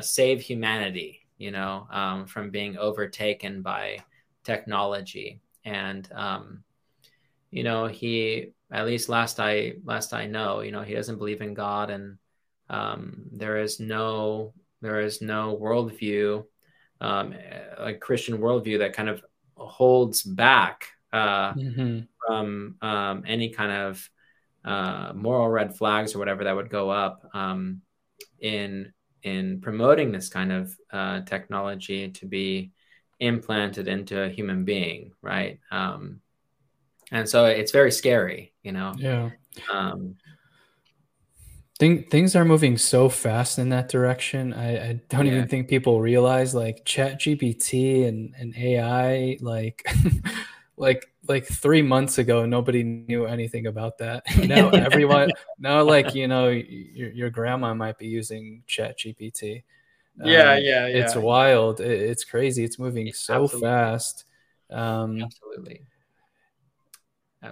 save humanity, you know, from being overtaken by technology. And, you know, he, at least last I know, you know, he doesn't believe in God, and there is no worldview, a Christian worldview that kind of holds back mm-hmm. from any kind of moral red flags or whatever that would go up in promoting this kind of technology to be implanted into a human being, right? And so it's very scary, you know? Yeah. Things are moving so fast in that direction. I don't even think people realize, like, ChatGPT and AI, like, like 3 months ago, nobody knew anything about that. Now everyone, now, like, you know, your grandma might be using ChatGPT. Yeah. It's wild. It's crazy. It's moving so fast. Absolutely.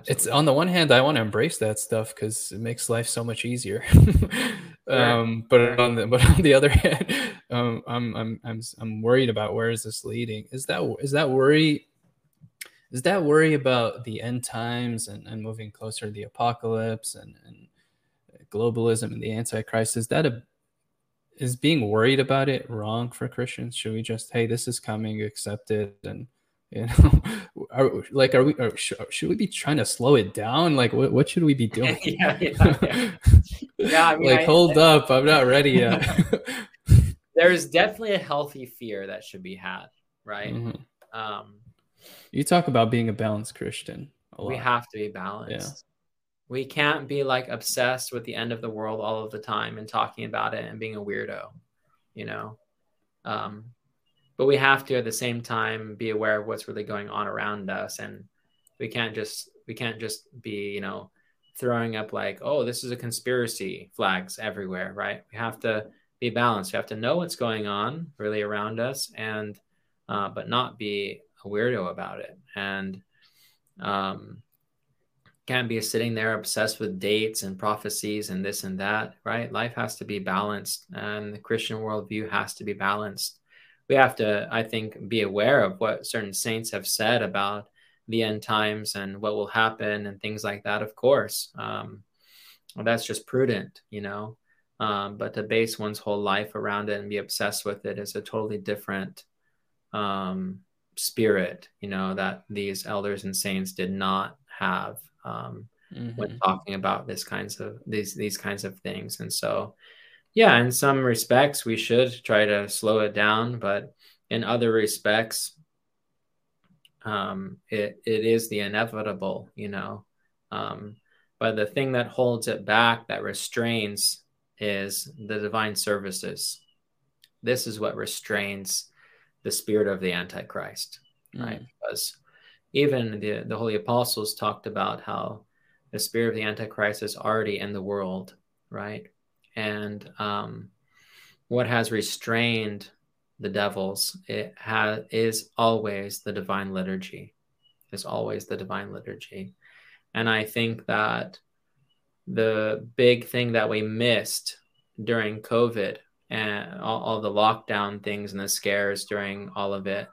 It's, on the one hand, I want to embrace that stuff because it makes life so much easier. But on the other hand, I'm worried about where is this leading? Is that worry about the end times and moving closer to the apocalypse and globalism and the Antichrist? Is being worried about it wrong for Christians? Should we just, hey, this is coming, accept it, and, you know, should we be trying to slow it down? Like, what should we be doing? Yeah. I mean, like, hold up, I'm not ready yet. There is definitely a healthy fear that should be had, right? Mm-hmm. You talk about being a balanced Christian a lot. We have to be balanced. Yeah. We can't be, like, obsessed with the end of the world all of the time and talking about it and being a weirdo, you know? But we have to, at the same time, be aware of what's really going on around us. And we can't just be, you know, throwing up like, oh, this is a conspiracy, flags everywhere, right? We have to be balanced. We have to know what's going on really around us, and, but not be a weirdo about it. And can't be sitting there obsessed with dates and prophecies and this and that, right? Life has to be balanced, and the Christian worldview has to be balanced. We have to, I think, be aware of what certain saints have said about the end times and what will happen and things like that, of course. Well, that's just prudent, you know, but to base one's whole life around it and be obsessed with it is a totally different spirit, you know, that these elders and saints did not have when talking about these kinds of things. And so, yeah, in some respects, we should try to slow it down, but in other respects, it is the inevitable, you know. But the thing that holds it back, that restrains, is the divine services. This is what restrains the spirit of the Antichrist, right? Because even the Holy Apostles talked about how the spirit of the Antichrist is already in the world, right? And what has restrained the devils, is always the divine liturgy. It's always the divine liturgy. And I think that the big thing that we missed during COVID and all the lockdown things and the scares during all of it,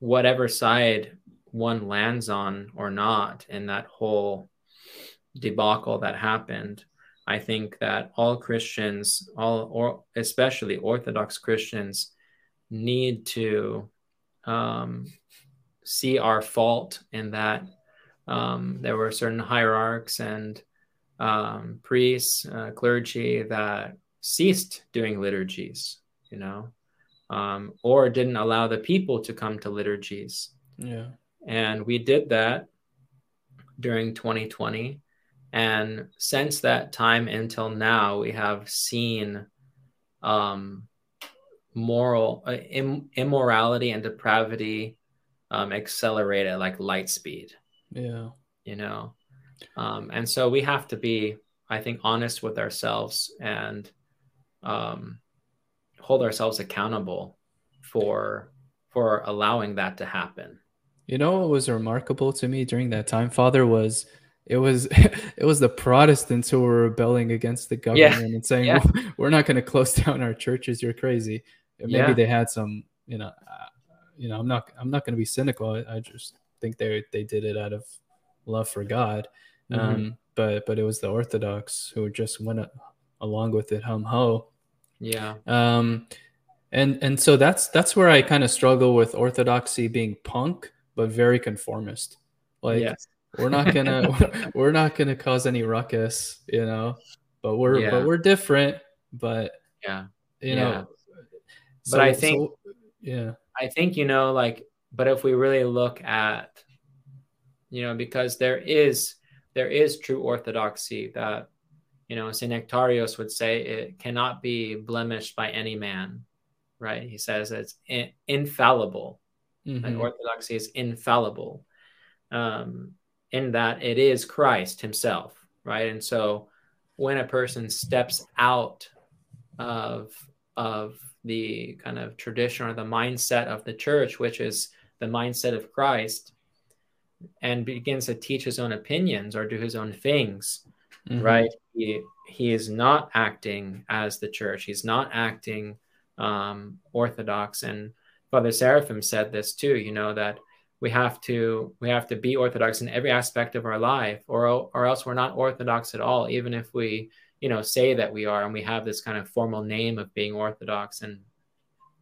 whatever side one lands on or not in that whole debacle that happened, I think that all Christians, especially Orthodox Christians, need to see our fault in that there were certain hierarchs and priests, clergy that ceased doing liturgies, you know, or didn't allow the people to come to liturgies. Yeah. And we did that during 2020. And since that time until now, we have seen immorality and depravity accelerated like light speed. Yeah. You know, and so we have to be, I think, honest with ourselves and hold ourselves accountable for allowing that to happen. You know, what was remarkable to me during that time, Father, was it was the Protestants who were rebelling against the government and saying, well, we're not going to close down our churches. You're crazy. And maybe they had some, you know, I'm not going to be cynical. I just think they did it out of love for God. Mm-hmm. But it was the Orthodox who just went along with it hum ho. Yeah. And so that's where I kind of struggle with Orthodoxy being punk, but very conformist. Like, we're not gonna cause any ruckus, you know, but we're different. But know, so, but I think I think, you know, like, but if we really look at, you know, because there is true Orthodoxy that, you know, Saint Nektarios would say it cannot be blemished by any man, right? He says it's infallible. Mm-hmm. And Orthodoxy is infallible, in that it is Christ himself, right? And so when a person steps out of the kind of tradition or the mindset of the church, which is the mindset of Christ, and begins to teach his own opinions or do his own things, mm-hmm. right? He is not acting as the church. He's not acting Orthodox. And Father Seraphim said this too, you know, that we have to be Orthodox in every aspect of our life, or else we're not Orthodox at all, even if we, you know, say that we are, and we have this kind of formal name of being Orthodox. And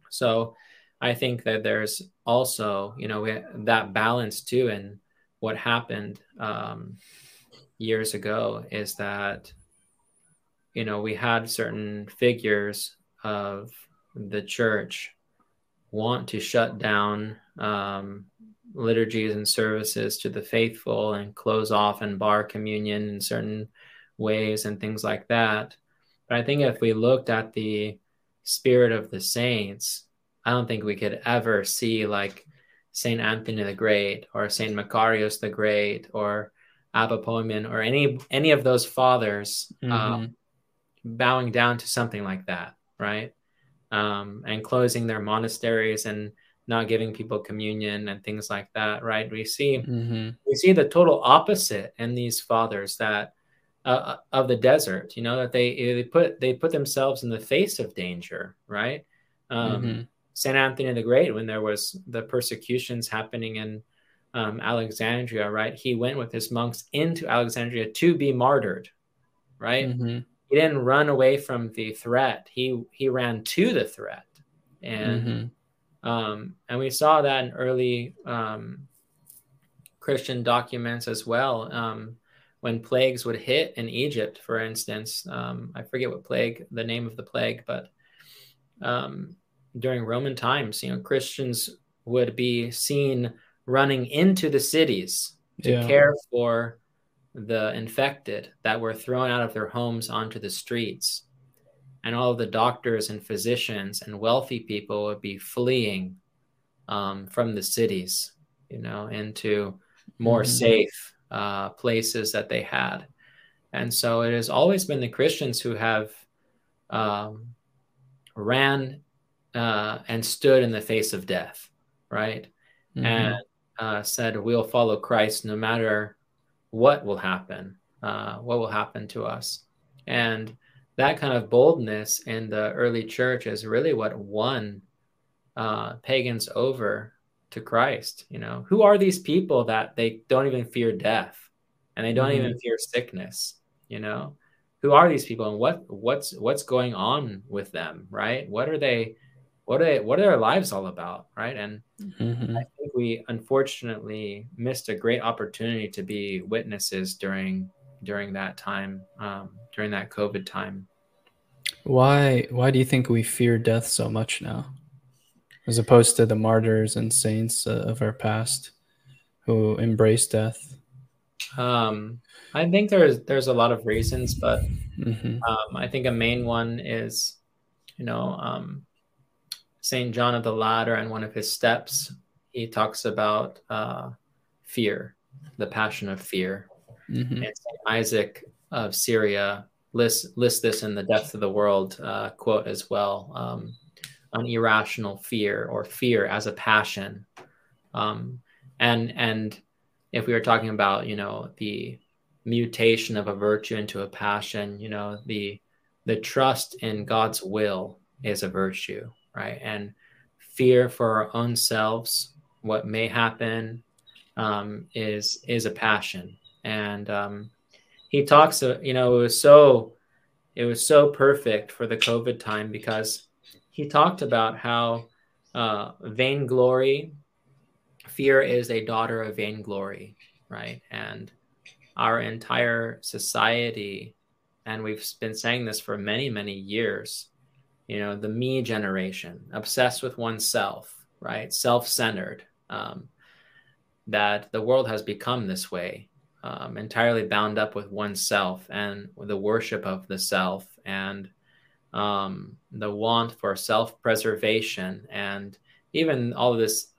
so I think that there's also, you know, that balance too. And what happened years ago is that, you know, we had certain figures of the church want to shut down liturgies and services to the faithful and close off and bar communion in certain ways and things like that. But I think if we looked at the spirit of the saints, I don't think we could ever see like Saint Anthony the Great or Saint Macarius the Great or Abba Poemin or any of those fathers bowing down to something like that, right? And closing their monasteries and not giving people communion and things like that, right? We see the total opposite in these fathers that of the desert, you know, that they put themselves in the face of danger, right? Saint Anthony the Great, when there was the persecutions happening in Alexandria, right? He went with his monks into Alexandria to be martyred, right? Mm-hmm. He didn't run away from the threat. He ran to the threat. And and we saw that in early Christian documents as well. When plagues would hit in Egypt, for instance, I forget what plague, the name of the plague, but during Roman times, you know, Christians would be seen running into the cities to care for the infected that were thrown out of their homes onto the streets. And all of the doctors and physicians and wealthy people would be fleeing from the cities, you know, into more safe places that they had. And so it has always been the Christians who have ran and stood in the face of death, right? Mm-hmm. And said, we'll follow Christ no matter what will happen to us. And that kind of boldness in the early church is really what won pagans over to Christ. You know, who are these people that they don't even fear death and they don't even fear sickness? You know, who are these people and what's going on with them, right? What are they? what are our lives all about, right? And I think we unfortunately missed a great opportunity to be witnesses during that time, during that COVID time. Why do you think we fear death so much now, as opposed to the martyrs and saints of our past who embraced death? I think there's a lot of reasons, but I think a main one is, Saint John of the Lateran, and one of his steps, he talks about fear, the passion of fear. And Saint Isaac of Syria lists this in the Death to the World quote as well, an irrational fear, or fear as a passion. And if we were talking about, the mutation of a virtue into a passion, the trust in God's will is a virtue, right? And fear for our own selves, what may happen, is a passion. And he talks, it was so perfect for the COVID time, because he talked about how vainglory, fear is a daughter of vainglory, right? And our entire society, and we've been saying this for many, many years, the me generation, obsessed with oneself, right? Self-centered, that the world has become this way, entirely bound up with oneself and the worship of the self, and the want for self-preservation, and even all of this,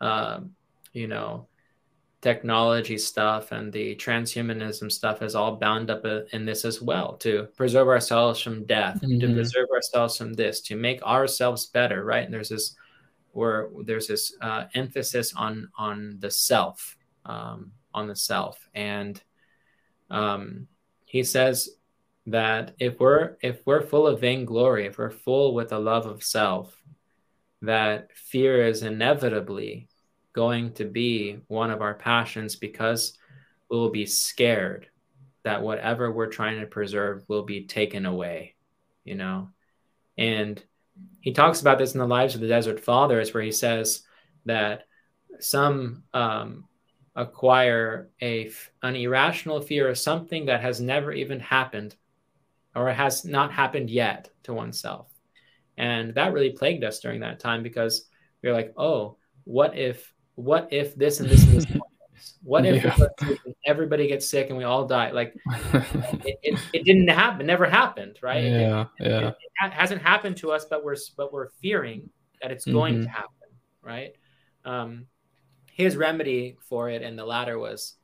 technology stuff and the transhumanism stuff is all bound up in this as well, to preserve ourselves from death, to preserve ourselves from this, to make ourselves better, right? And there's this emphasis on the self, and he says that if we're full of vainglory, if we're full with a love of self, that fear is inevitably going to be one of our passions, because we will be scared that whatever we're trying to preserve will be taken away, And he talks about this in the Lives of the Desert Fathers, where he says that some acquire an irrational fear of something that has never even happened, or has not happened yet, to oneself. And that really plagued us during that time, because we were like, oh, what if this and this and this happens? What if everybody gets sick and we all die? Like, it didn't happen, never happened, right? It hasn't happened to us, but we're fearing that it's going to happen, right? His remedy for it, and the latter, was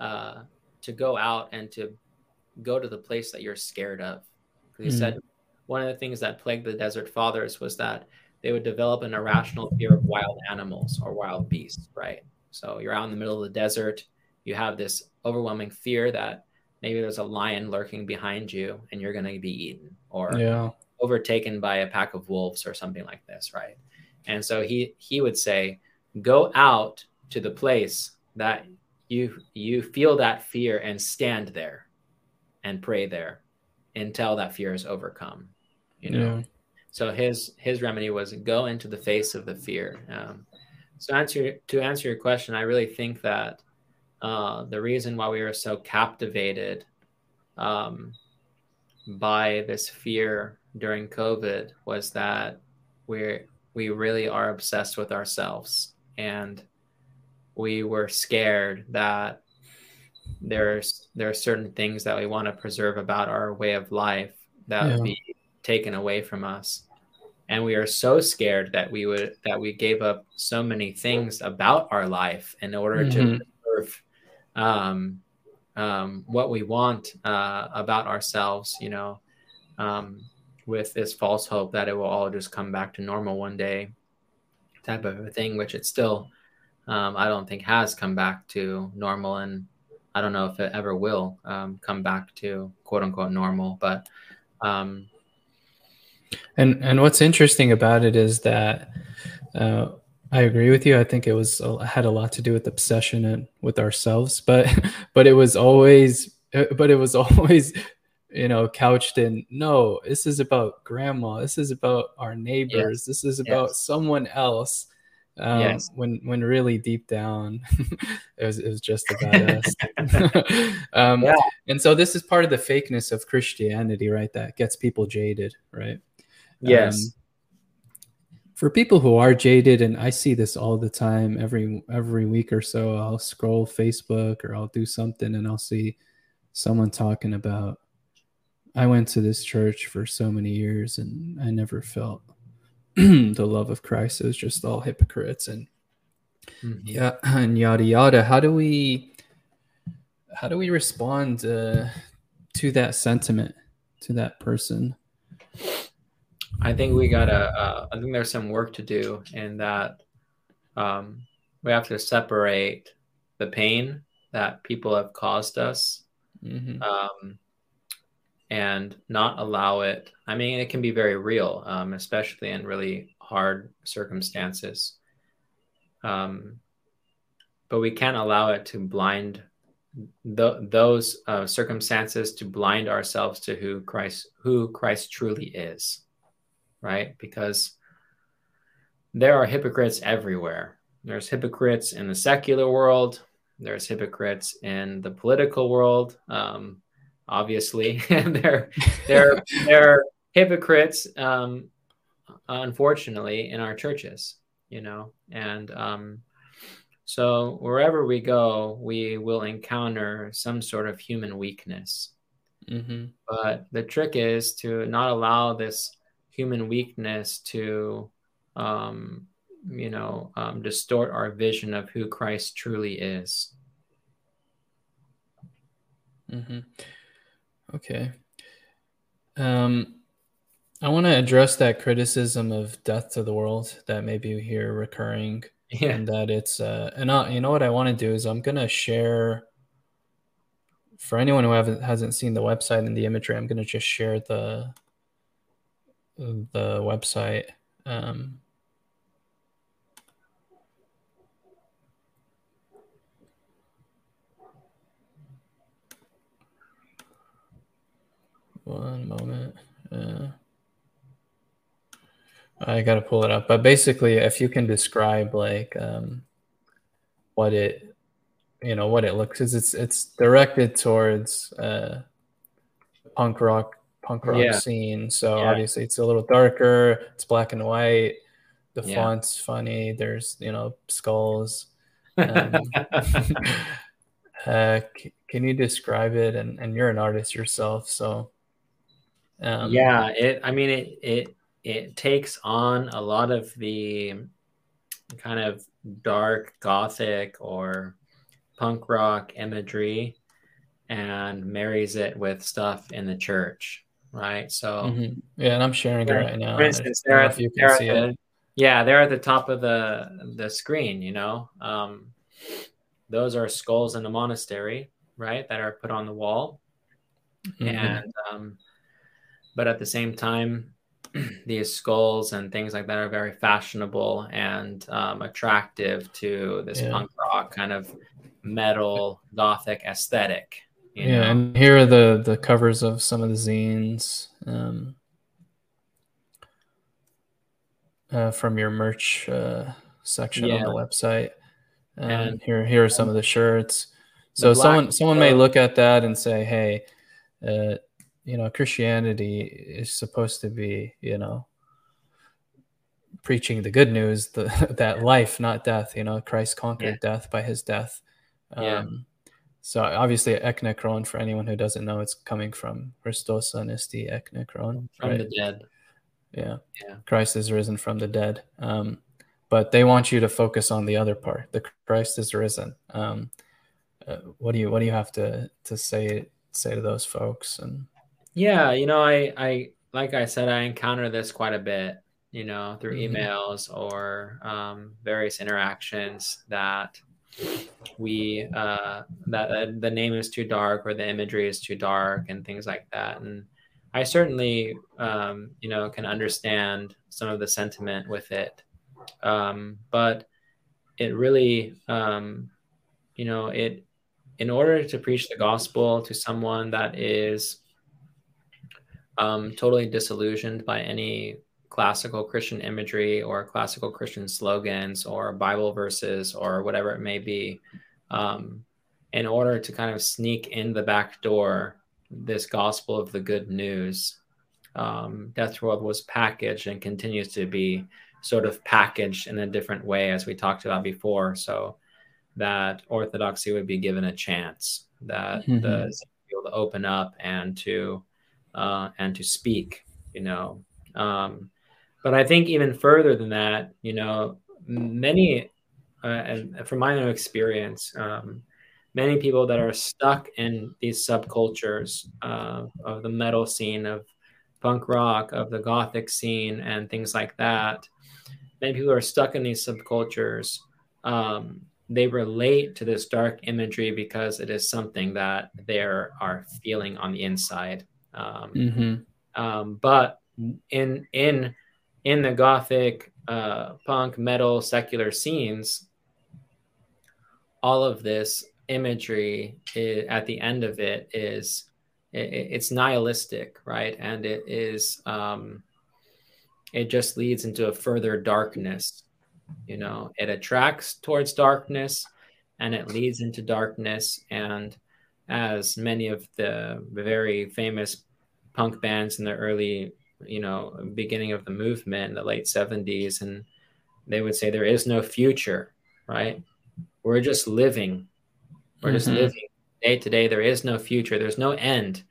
to go out and to go to the place that you're scared of. He said one of the things that plagued the Desert Fathers was that they would develop an irrational fear of wild animals or wild beasts, right? So you're out in the middle of the desert, you have this overwhelming fear that maybe there's a lion lurking behind you and you're going to be eaten, or overtaken by a pack of wolves or something like this, right? And so he would say, go out to the place that you feel that fear, and stand there and pray there until that fear is overcome, So his remedy was go into the face of the fear. So to answer your question, I really think that the reason why we were so captivated by this fear during COVID was that we really are obsessed with ourselves, and we were scared that there are certain things that we want to preserve about our way of life that would be taken away from us. And we are so scared that we gave up so many things about our life in order to preserve what we want about ourselves, with this false hope that it will all just come back to normal one day, type of a thing, which it still, I don't think has come back to normal. And I don't know if it ever will come back to quote unquote normal, but And what's interesting about it is that I agree with you. I think it had a lot to do with obsession and with ourselves, but it was always you know, couched in, no, this is about grandma, this is about our neighbors, this is about someone else. When really deep down, it was just about us. And so this is part of the fakeness of Christianity, right? That gets people jaded, right? Yes. For people who are jaded, and I see this all the time, every week or so, I'll scroll Facebook or I'll do something and I'll see someone talking about, I went to this church for so many years and I never felt the love of Christ. It was just all hypocrites and yada yada. How do we respond to that sentiment, to that person? I think we gotta. I think there's some work to do in that. We have to separate the pain that people have caused us, and not allow it. I mean, it can be very real, especially in really hard circumstances. But we can't allow it to blind those circumstances, to blind ourselves to who Christ truly is. Right? Because there are hypocrites everywhere. There's hypocrites in the secular world. There's hypocrites in the political world. Obviously, there are hypocrites, unfortunately, in our churches, you know. And so wherever we go, we will encounter some sort of human weakness. Mm-hmm. But the trick is to not allow this human weakness to, distort our vision of who Christ truly is. Mm-hmm. Okay. I want to address that criticism of Death to the World that maybe you hear recurring, and that it's you know what I want to do is I'm gonna share, for anyone who hasn't seen the website and the imagery, I'm gonna just share the website. One moment. I got to pull it up. But basically, if you can describe like what it looks, cause it's directed towards punk rock scene. So obviously it's a little darker, it's black and white, the font's funny, there's, you know, skulls. Can you describe it? And you're an artist yourself, so. It takes on a lot of the kind of dark gothic or punk rock imagery and marries it with stuff in the church. Right. So, and I'm sharing it right now. For instance, they're at the top of the screen, you know, those are skulls in the monastery, right, that are put on the wall. Mm-hmm. And, but at the same time, these skulls and things like that are very fashionable and attractive to this punk rock kind of metal gothic aesthetic. You know? And here are the covers of some of the zines from your merch section on the website. And here are some of the shirts. So someone may look at that and say, hey, you know, Christianity is supposed to be, you know, preaching the good news, that life, not death, you know, Christ conquered death by his death. So obviously Ecnecron, for anyone who doesn't know, it's coming from Christos Anesti Ecnecron. From the dead. Yeah. Christ is risen from the dead. But they want you to focus on the other part. The Christ is risen. What do you have to say to those folks? And I like I said, I encounter this quite a bit, you know, through emails or various interactions that we that the name is too dark or the imagery is too dark and things like that. And I certainly can understand some of the sentiment with it, but it really in order to preach the gospel to someone that is totally disillusioned by any classical Christian imagery or classical Christian slogans or Bible verses or whatever it may be, in order to kind of sneak in the back door this gospel of the good news. Death to the World was packaged and continues to be sort of packaged in a different way, as we talked about before, so that orthodoxy would be given a chance, that the people to open up and to speak, you know. But I think even further than that, you know, many, and from my own experience, many people that are stuck in these subcultures of the metal scene, of punk rock, of the gothic scene, and things like that. Many people are stuck in these subcultures. They relate to this dark imagery because it is something that they are feeling on the inside. But in the gothic, punk, metal, secular scenes, all of this imagery is, at the end of it, is it's nihilistic, right? And it is it just leads into a further darkness. You know, it attracts towards darkness and it leads into darkness. And as many of the very famous punk bands in the early, you know, beginning of the movement in the late 70s, and they would say there is no future, right? We're just living. We're just living day to day. There is no future. There's no end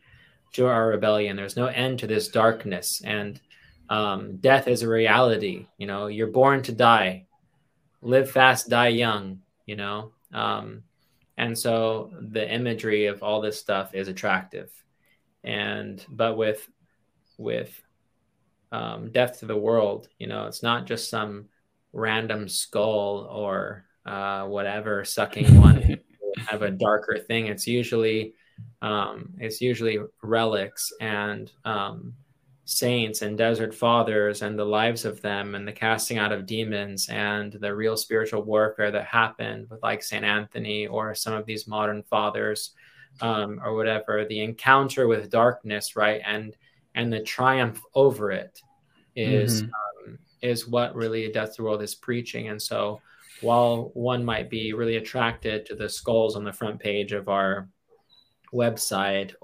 to our rebellion. There's no end to this darkness. And death is a reality. You know, you're born to die. Live fast, die young, you know. And so the imagery of all this stuff is attractive. But with Death to the World, you know, it's not just some random skull or whatever sucking one have a darker thing. It's usually relics and saints and desert fathers and the lives of them and the casting out of demons and the real spiritual warfare that happened with, like, Saint Anthony or some of these modern fathers, or whatever. The encounter with darkness, right, and the triumph over it is what really Death to the World is preaching. And so while one might be really attracted to the skulls on the front page of our website,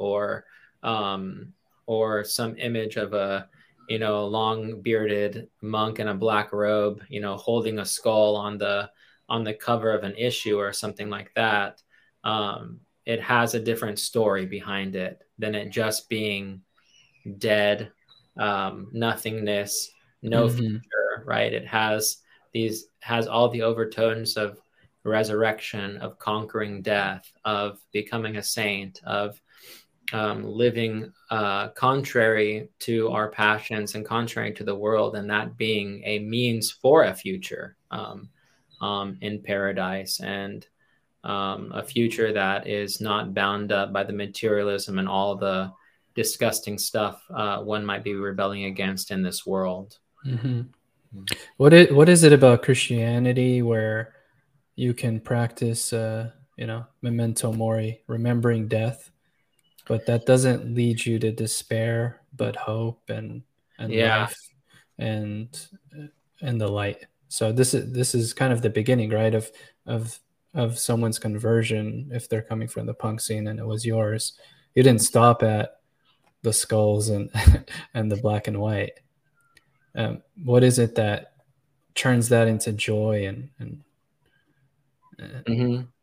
or some image of a, you know, long bearded monk in a black robe, you know, holding a skull on the cover of an issue or something like that, it has a different story behind it than it just being dead, nothingness, no future, right? It has all the overtones of resurrection, of conquering death, of becoming a saint, of living contrary to our passions and contrary to the world, and that being a means for a future in paradise, and a future that is not bound up by the materialism and all the disgusting stuff one might be rebelling against in this world. What is it about Christianity where you can practice, you know, memento mori, remembering death, but that doesn't lead you to despair, but hope and life and the light. So this is kind of the beginning, right, of someone's conversion if they're coming from the punk scene, and it was yours. You didn't stop at the skulls and the black and white. What is it that turns that into joy and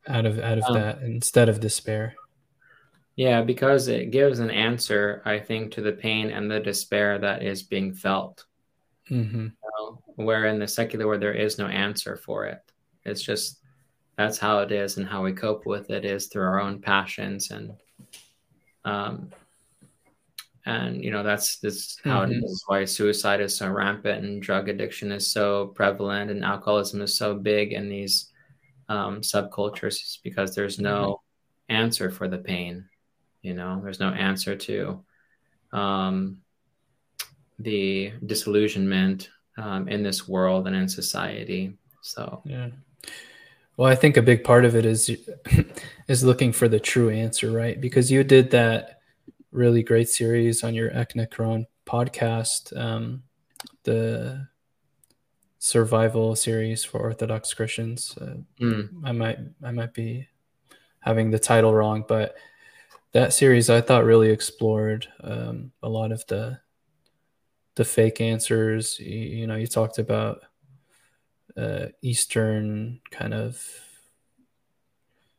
out of that instead of despair? Yeah, because it gives an answer, I think, to the pain and the despair that is being felt. So, where in the secular world there is no answer for it. It's just that's how it is, and how we cope with it is through our own passions and you know, that's how it is, why suicide is so rampant and drug addiction is so prevalent and alcoholism is so big in these subcultures, is because there's no answer for the pain. You know, there's no answer to the disillusionment in this world and in society. So, yeah. Well, I think a big part of it is looking for the true answer, right? Because you did that really great series on your Ecnecron podcast, the survival series for Orthodox Christians. I might be having the title wrong, but that series I thought really explored a lot of the fake answers. You know, you talked about Eastern kind of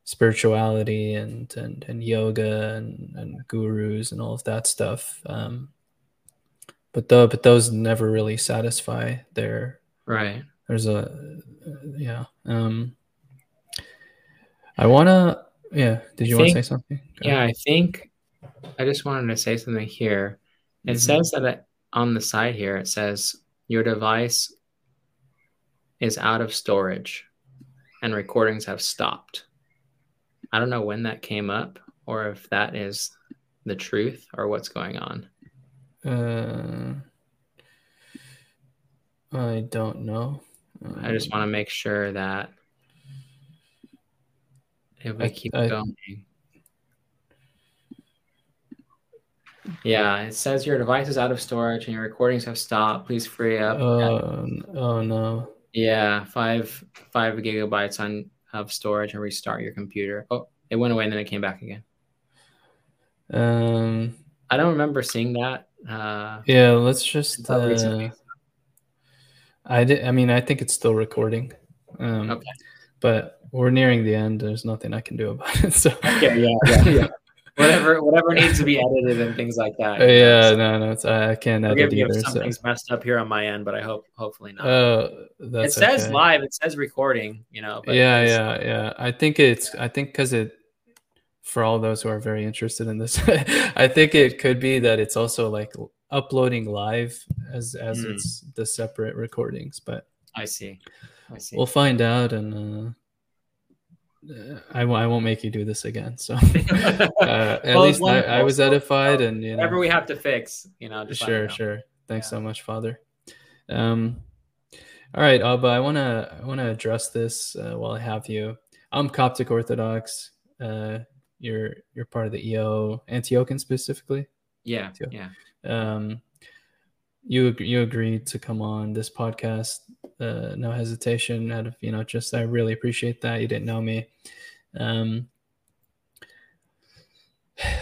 spirituality and yoga and gurus and all of that stuff. But those never really satisfy their right. There's a yeah. I wanna yeah. Did you want to say something? Yeah, I think I just wanted to say something here. It says that on the side here, it says your device is out of storage and recordings have stopped. I don't know when that came up or if that is the truth or what's going on. I don't know. I just want to make sure that if we keep going. Yeah, it says your device is out of storage and your recordings have stopped. Please free up. Oh, no. Yeah, 5 gigabytes of storage and restart your computer. Oh, it went away and then it came back again. I don't remember seeing that. Yeah, let's just. I think it's still recording. Okay. But we're nearing the end. There's nothing I can do about it. So okay, yeah. Whatever needs to be edited and things like that. Yeah, no, it's, I can't edit either. If something's messed up here on my end, but I hopefully not. That's it says okay. Live. It says recording. You know. But yeah. I think because it, for all those who are very interested in this, I think it could be that it's also like uploading live as it's the separate recordings. But I see. We'll find out and. I won't make you do this again. So at least I was edified, and you know, whatever we have to fix, you know. Sure. Thanks so much, Father. All right, Abba. I want to address this while I have you. I'm Coptic Orthodox. You're part of the EO Antiochian specifically. Yeah. Antioch. Yeah. You agreed to come on this podcast, no hesitation. Out of I really appreciate that. You didn't know me.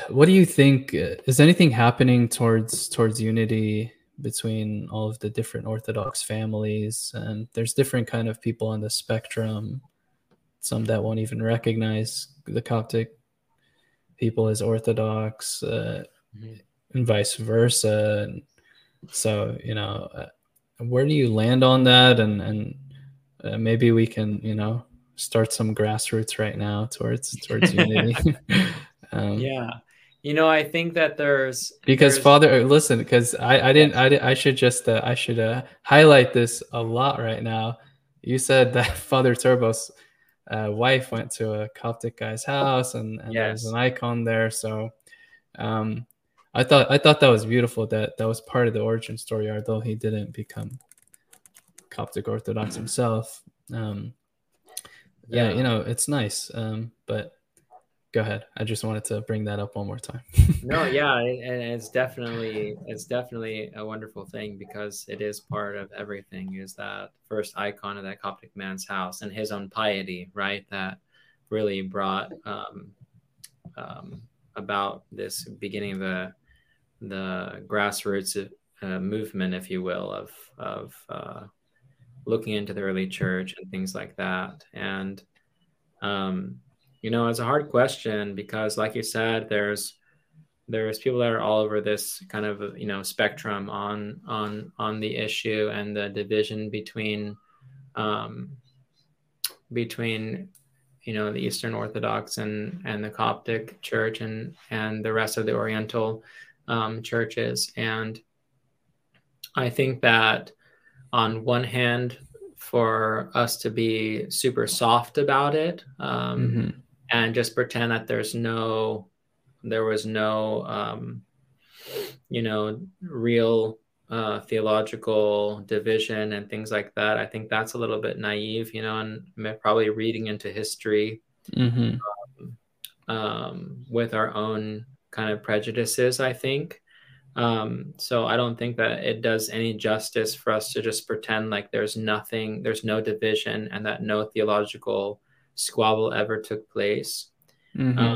What do you think? Is anything happening towards unity between all of the different Orthodox families? And there's different kind of people on the spectrum. Some that won't even recognize the Coptic people as Orthodox, and vice versa. So, where do you land on that? And maybe we can, start some grassroots right now towards unity. Yeah. I think that there's... Father, listen, because I should highlight this a lot right now. You said that Father Turbo's wife went to a Coptic guy's house and there's an icon there. So, I thought that was beautiful that was part of the origin story, although he didn't become Coptic Orthodox himself. It's nice. But go ahead. I just wanted to bring that up one more time. No, yeah, and it's definitely a wonderful thing because it is part of everything. Is that first icon of that Coptic man's house and his own piety, right? That really brought about this beginning of the grassroots movement, if you will, of looking into the early church and things like that. And, it's a hard question because, like you said, there's people that are all over this kind of, spectrum on the issue and the division between the Eastern Orthodox and the Coptic Church and the rest of the Oriental churches. And I think that on one hand, for us to be super soft about it and just pretend that there was no real theological division and things like that. I think that's a little bit naive, and probably reading into history with our own kind of prejudices, I think. So I don't think that it does any justice for us to just pretend like there's nothing, there's no division, and that no theological squabble ever took place. Mm-hmm.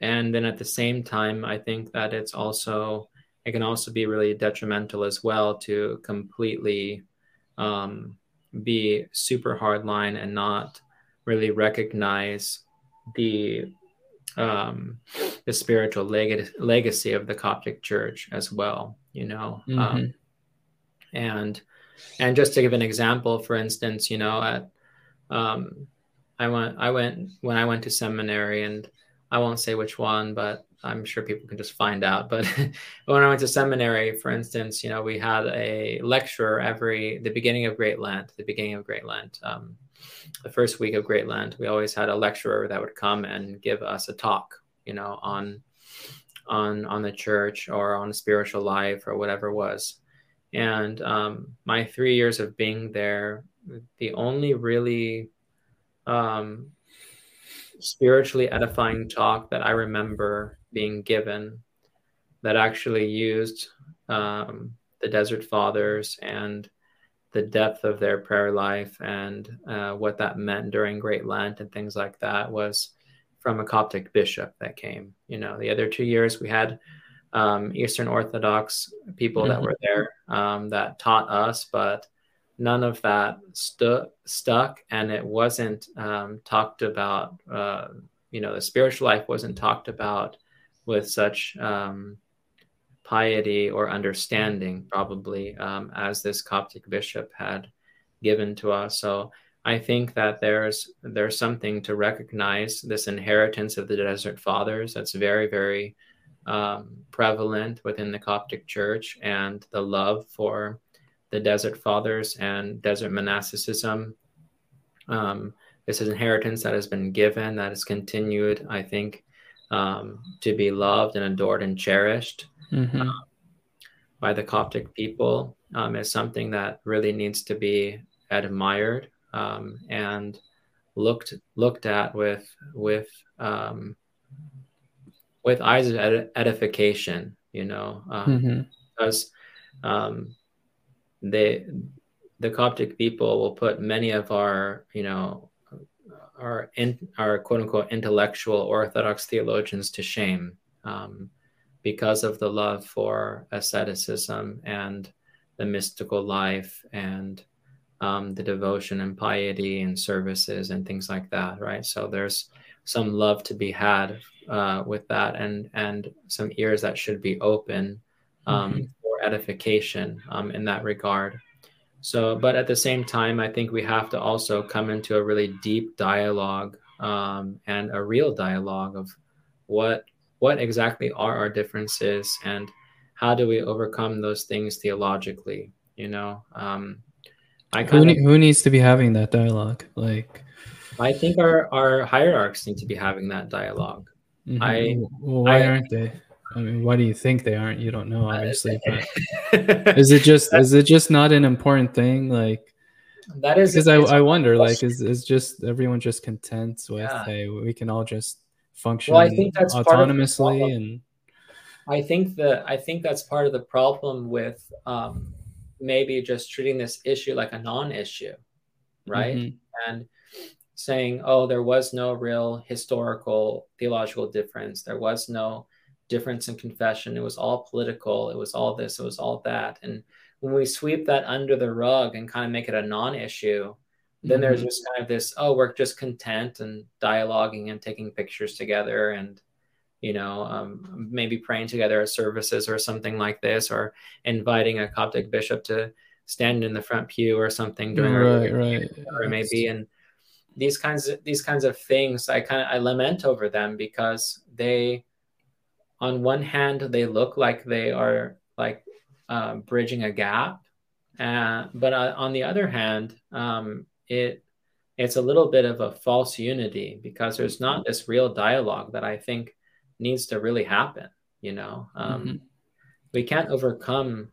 And then at the same time, I think that it's also, it can also be really detrimental as well to completely be super hardline and not really recognize the spiritual legacy of the Coptic Church as well, you know. Mm-hmm. And just to give an example, for instance, you know, at I went to seminary, and I won't say which one, but I'm sure people can just find out. But when I went to seminary, for instance, you know, we had a lecturer the beginning of Great Lent, the first week of Great Lent, we always had a lecturer that would come and give us a talk, you know, on the church or on spiritual life or whatever it was. And my 3 years of being there, the only really spiritually edifying talk that I remember being given that actually used the Desert Fathers and the depth of their prayer life and what that meant during Great Lent and things like that was from a Coptic bishop that came. You know, the other 2 years we had Eastern Orthodox people that were there that taught us, but none of that stuck, and it wasn't talked about. You know, the spiritual life wasn't talked about with such piety or understanding, probably, as this Coptic bishop had given to us. So I think that there's something to recognize, this inheritance of the Desert Fathers that's very, very prevalent within the Coptic Church, and the love for the Desert Fathers and desert monasticism. This is inheritance that has been given, that has continued, I think, to be loved and adored and cherished by the Coptic people, is something that really needs to be admired and looked at with eyes of edification, you know, because the Coptic people will put many of our, you know, our quote unquote intellectual Orthodox theologians to shame because of the love for asceticism and the mystical life and the devotion and piety and services and things like that, right? So there's some love to be had with that, and some ears that should be open for edification in that regard. So, but at the same time, I think we have to also come into a really deep dialogue and a real dialogue of what exactly are our differences and how do we overcome those things theologically, you know? Who needs to be having that dialogue? Like, I think our hierarchs need to be having that dialogue. Mm-hmm. Why aren't they? I mean, why do you think they aren't? You don't know, obviously. But is it just not an important thing? Like, that is, because I wonder, like, is just everyone just content with, hey, we can all just function autonomously, and I think that's part of the problem with maybe just treating this issue like a non-issue, right? And saying, oh, there was no real historical theological difference. There was no difference in confession. It was all political. It was all this. It was all that. And when we sweep that under the rug and kind of make it a non-issue, then there's just kind of this, oh, we're just content and dialoguing and taking pictures together and, you know, maybe praying together at services or something like this, or inviting a Coptic bishop to stand in the front pew or something during or maybe, and these kinds of things, I lament over them, because they, on one hand, they look like they are like bridging a gap, but on the other hand, it's a little bit of a false unity, because there's not this real dialogue that I think needs to really happen, you know. We can't overcome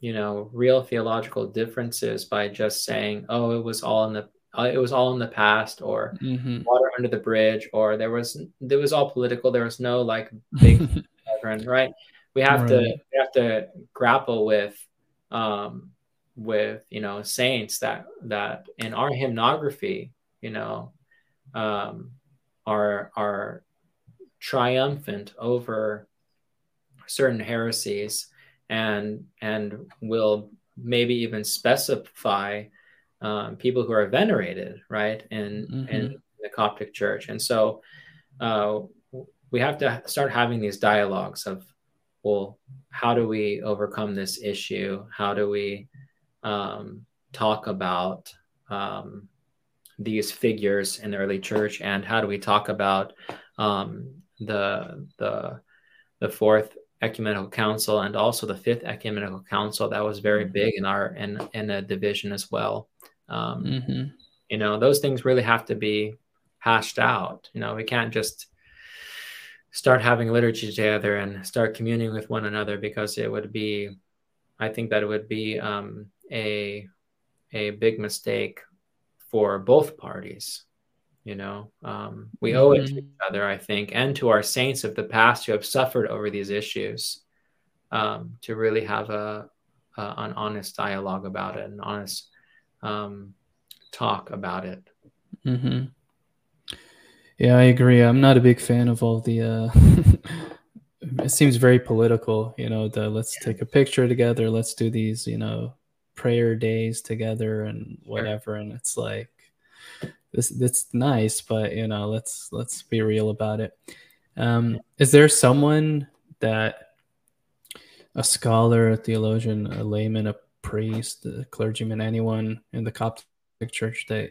you know, real theological differences by just saying, oh, it was all in the it was all in the past, or water under the bridge, or there was all political. There was no like big difference, right? We have to grapple with saints that in our hymnography, are triumphant over certain heresies, and will maybe even specify people who are venerated, right, in the Coptic Church. And so we have to start having these dialogues of, well, how do we overcome this issue? How do we talk about these figures in the early church, and how do we talk about the Fourth Ecumenical Council and also the Fifth Ecumenical Council? That was very big in our in the division as well. Those things really have to be hashed out. We can't just start having liturgy together and start communing with one another, because it would be, I think that it would be a big mistake for both parties. We owe it to each other, I think, and to our saints of the past who have suffered over these issues, to really have an honest dialogue about it, an honest talk about it. Yeah, I agree. I'm not a big fan of all the it seems very political, the let's take a picture together, let's do these prayer days together and whatever. And it's like, it's nice, but let's be real about it. Is there someone, that a scholar, a theologian, a layman, a priest, a clergyman, anyone in the Coptic Church that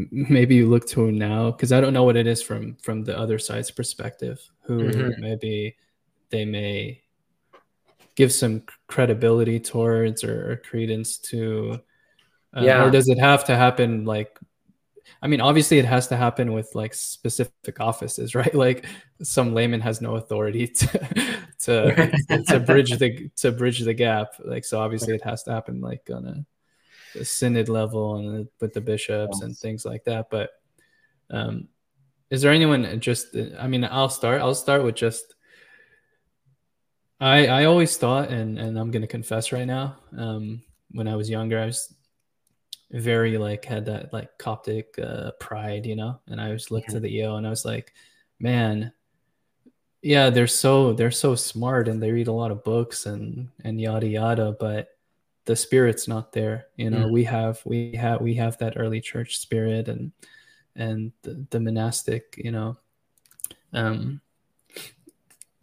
maybe you look to now? Because I don't know what it is from the other side's perspective, who maybe they may give some credibility towards or credence to. Or does it have to happen? Like, I mean, obviously it has to happen with like specific offices, right? Like some layman has no authority to bridge the gap. Like, so obviously it has to happen like on a synod level and with the bishops and things like that. But is there anyone? Just, I mean, I'll start with just, I always thought, and I'm going to confess right now, when I was younger, I was very like, had that like Coptic pride, and I just looked to the EO and I was like, man, yeah, they're so smart and they read a lot of books and yada yada, but the spirit's not there. We have that early church spirit and the monastic,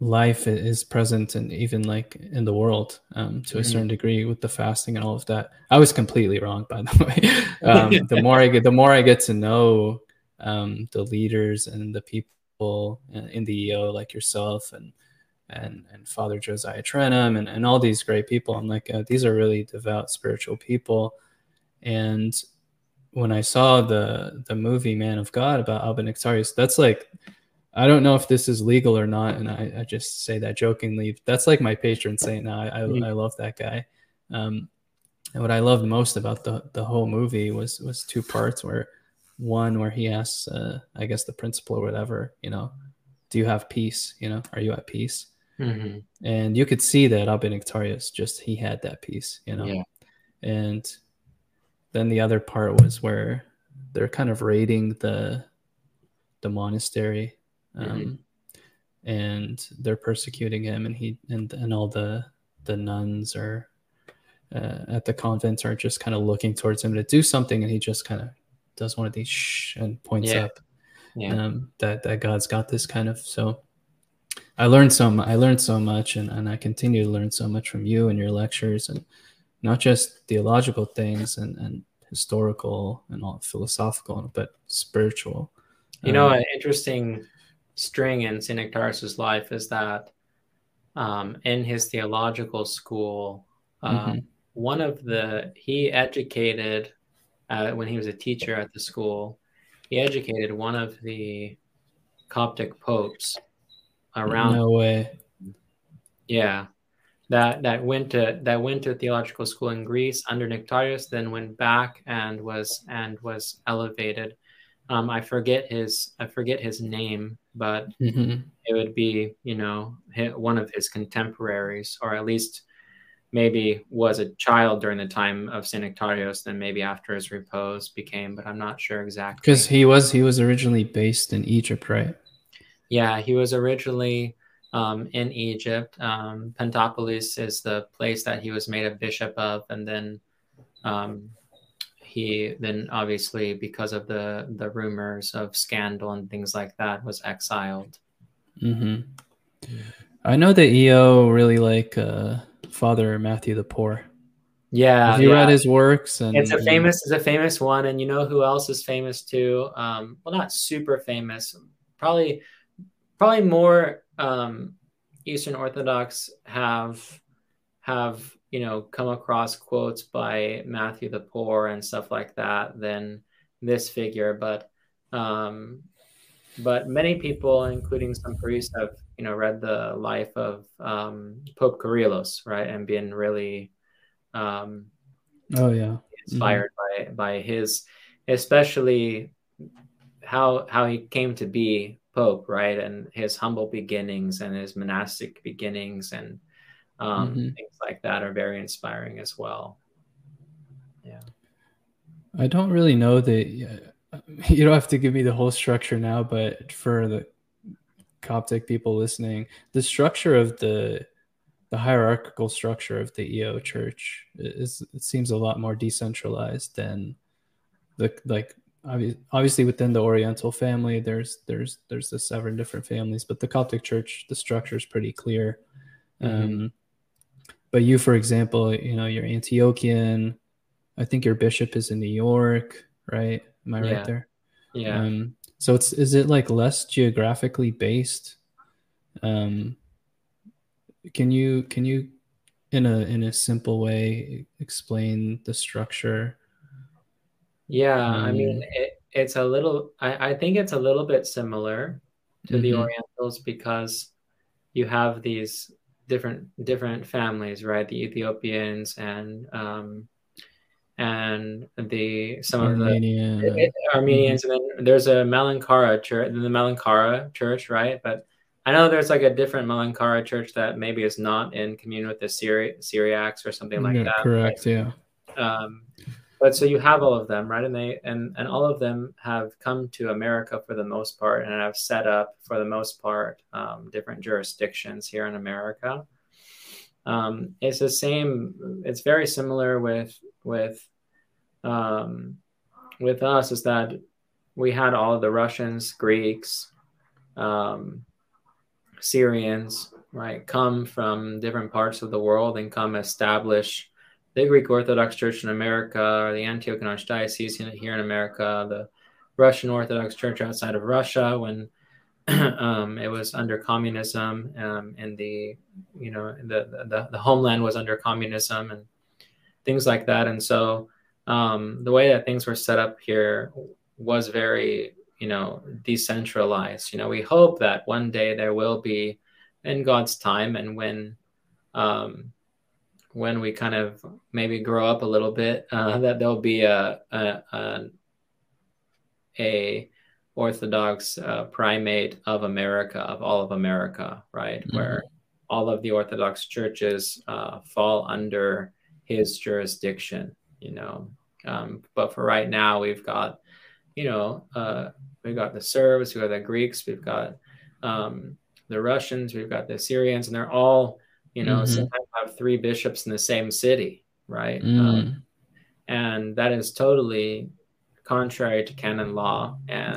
life is present, and even like in the world to a certain degree with the fasting and all of that. I was completely wrong, by the way. The more I get to know the leaders and the people in the EO, like yourself and Father Josiah Trenham and all these great people, I'm like, these are really devout spiritual people. And when I saw the movie Man of God about Alba Nektarios, that's like, I don't know if this is legal or not, and I just say that jokingly. That's like my patron saint now. I love that guy. And what I loved most about the whole movie was two parts. Where he asks, I guess the principal or whatever, do you have peace? Are you at peace? And you could see that Abba Nektarios, just he had that peace, And then the other part was where they're kind of raiding the monastery. And they're persecuting him, and he and all the nuns are at the convent are just kind of looking towards him to do something, and he just kind of does one of these and points up that God's got this kind of. So I learned so much, and I continue to learn so much from you and your lectures, and not just theological things and historical and all philosophical, but spiritual. An interesting string in St. Nektarios' life is that in his theological school, when he was a teacher at the school, he educated one of the Coptic popes around. No way. Yeah. that went to theological school in Greece under Nektarios, then went back and was elevated. I forget his name, but it would be, you know, one of his contemporaries, or at least maybe was a child during the time of Saint Nektarios, then maybe after his repose became, but I'm not sure exactly. Because he was originally based in Egypt, right? Yeah, he was originally in Egypt. Pentapolis is the place that he was made a bishop of, and then he obviously, because of the rumors of scandal and things like that, was exiled. I know that EO really like Father Matthew the Poor. Yeah, have you read his works? And it's a famous one, and you know who else is famous too? Well, not super famous, probably more. Eastern Orthodox have you know come across quotes by Matthew the Poor and stuff like that than this figure, but many people, including some priests, have you know read the life of Pope Kyrillos, right, and been really inspired by his, especially how he came to be Pope, right, and his humble beginnings and his monastic beginnings and things like that are very inspiring as well. Yeah, I don't really know that. You don't have to give me the whole structure now, but for the Coptic people listening, the structure of the hierarchical structure of the EO Church seems a lot more decentralized than the like. Obviously, within the Oriental family, there's the seven different families, but the Coptic Church, the structure is pretty clear. But you, for example, you know, you're Antiochian. I think your bishop is in New York, right? Am I right there? Yeah. So is it like less geographically based? Can you in a simple way explain the structure? Yeah, I mean, it's a little, I think it's a little bit similar to the Orientals, because you have these different families, right? The Ethiopians and the, some Armenia. Of the Armenians. And then there's a Malankara church, right? But I know there's like a different Malankara church that maybe is not in commune with the Syriacs or something like that. Correct, but, yeah. But so you have all of them, right? And they and all of them have come to America for the most part, and have set up for the most part different jurisdictions here in America. It's the same. It's very similar with us, is that we had all of the Russians, Greeks, Syrians, right, come from different parts of the world and come establish the Greek Orthodox Church in America, or the Antiochian Archdiocese here in America, the Russian Orthodox Church outside of Russia when it was under communism, and the you know the homeland was under communism and things like that. And so the way that things were set up here was very decentralized. You know, we hope that one day there will be, in God's time, and when we kind of maybe grow up a little bit, that there'll be a Orthodox primate of America, of all of America, right? Where all of the Orthodox churches fall under his jurisdiction, you know. But for right now, we've got, you know, we've got the Serbs, we've got the Greeks, we've got the Russians, we've got the Syrians, and they're all, you know, sometimes have three bishops in the same city, right? And that is totally contrary to canon law and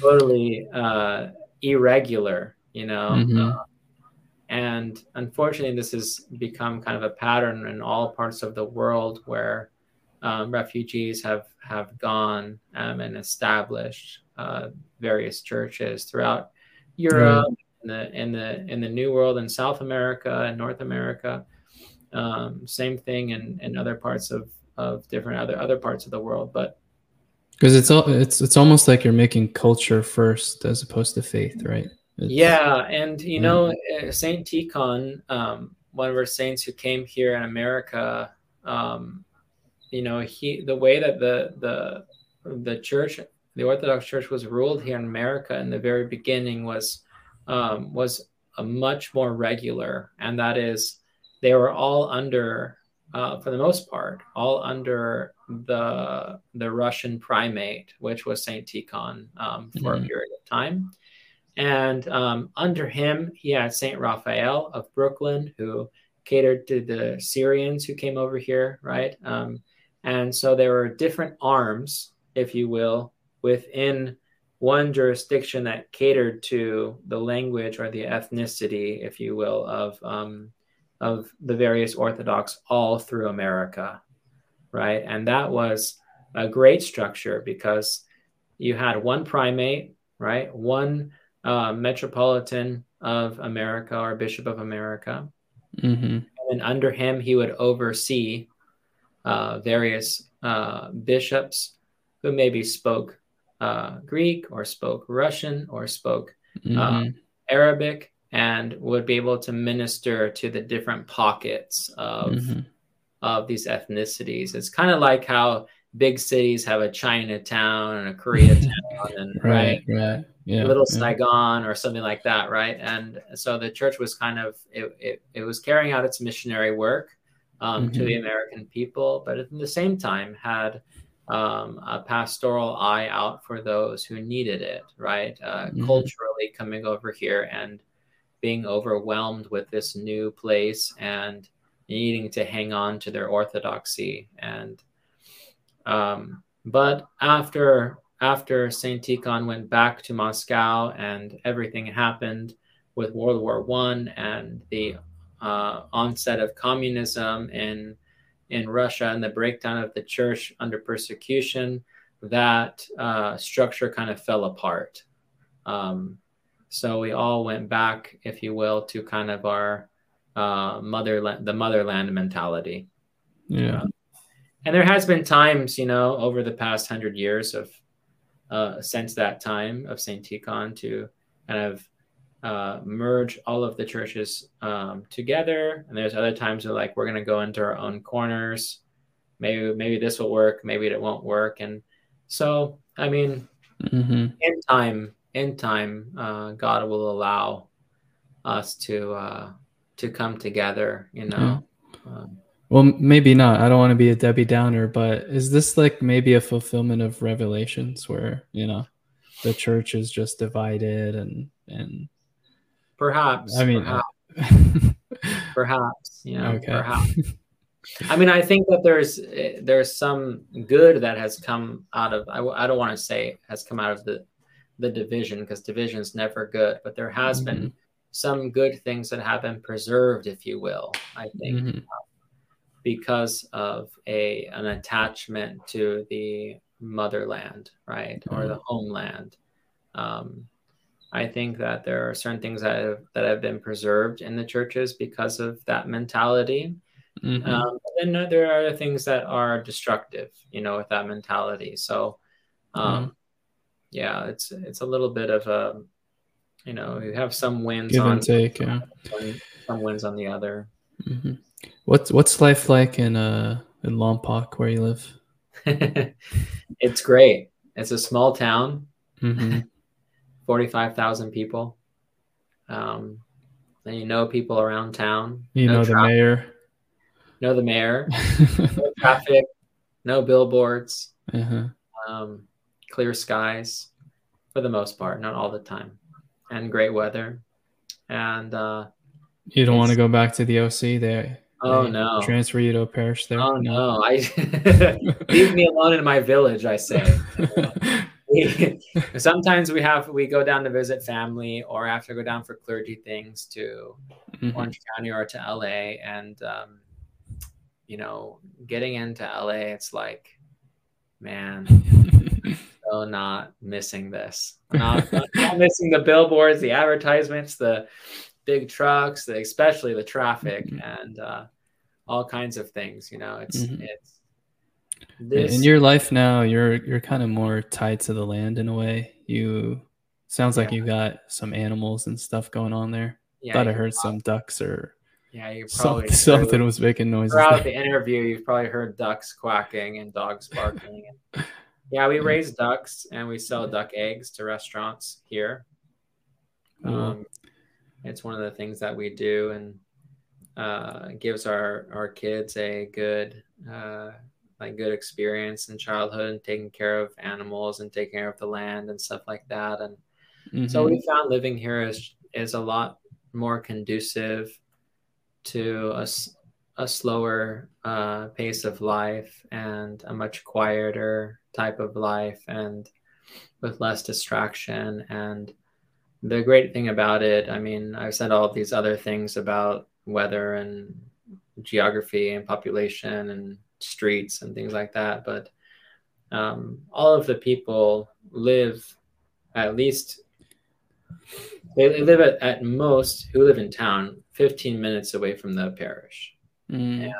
totally irregular, you know. And unfortunately, this has become kind of a pattern in all parts of the world, where refugees have gone and established various churches throughout Europe. In the New World, in South America and North America, same thing in other parts of different other parts of the world, but because it's almost like you're making culture first as opposed to faith, right? And you know, Saint Tikhon one of our saints who came here in America, the way that the church, the Orthodox Church, was ruled here in America in the very beginning was a much more regular, and that is they were all under, for the most part, all under the Russian primate, which was Saint Tikhon, for a period of time. And under him, he had Saint Raphael of Brooklyn, who catered to the Syrians who came over here, right? And so there were different arms, if you will, within one jurisdiction that catered to the language or the ethnicity, if you will, of the various Orthodox all through America, right? And that was a great structure because you had one primate, right? One metropolitan of America or bishop of America. Mm-hmm. And under him, he would oversee various bishops who maybe spoke Greek or spoke Russian or spoke Arabic, and would be able to minister to the different pockets of these ethnicities. It's kind of like how big cities have a Chinatown and a Koreatown and right. Yeah, little Saigon or something like that, right? And so the church was kind of, it was carrying out its missionary work to the American people, but at the same time had a pastoral eye out for those who needed it, right? Culturally coming over here and being overwhelmed with this new place and needing to hang on to their orthodoxy. And but after Saint Tikhon went back to Moscow and everything happened with World War I and the onset of communism in Russia and the breakdown of the church under persecution, that structure kind of fell apart. So we all went back, if you will, to kind of our motherland mentality. Yeah. And there has been times, over the past 100 years of since that time of Saint Tikhon, to kind of merge all of the churches together. And there's other times where, like, we're going to go into our own corners. Maybe this will work. Maybe it won't work. And so, I mean, in time, God will allow us to come together, Yeah. Well, maybe not. I don't want to be a Debbie Downer, but is this like maybe a fulfillment of Revelations where, the church is just divided and perhaps, I mean, perhaps, okay. Perhaps. I mean, I think that there's some good that has come out of, I don't want to say has come out of the division, because division is never good, but there has been some good things that have been preserved, if you will, I think. Because of an attachment to the motherland, right? Or the homeland. I think that there are certain things that have been preserved in the churches because of that mentality. And there are other things that are destructive, with that mentality. So, yeah, it's a little bit of a, you have some wins give on and take, some wins on the other. What's life like in Lompoc where you live? It's great. It's a small town, 45,000 people. And people around town. Know the mayor. No traffic. No billboards. Clear skies, for the most part, not all the time, and great weather. And you don't want to go back to the OC there. Oh, no. Transfer you to a parish there? Oh, no. Leave me alone in my village, I say. Sometimes we go down to visit family, or have to go down for clergy things to Orange County or to LA. And, getting into LA, it's like, man, so not missing this. Not missing the billboards, the advertisements, the big trucks, especially the traffic and all kinds of things, it's this. In your life now, you're kind of more tied to the land in a way. Sounds like you got some animals and stuff going on there. I heard some ducks or Yeah, you probably something was making noises. Throughout the interview, you've probably heard ducks quacking and dogs barking. Yeah, we raise ducks and we sell duck eggs to restaurants here. It's one of the things that we do, and gives our kids a good good experience in childhood, and taking care of animals and taking care of the land and stuff like that. And so we found living here is a lot more conducive to a slower pace of life and a much quieter type of life, and with less distraction. And the great thing about it, I mean, I've said all these other things about weather and geography and population and streets and things like that, but all of the people live at least, they live at most, who live in town, 15 minutes away from the parish. And,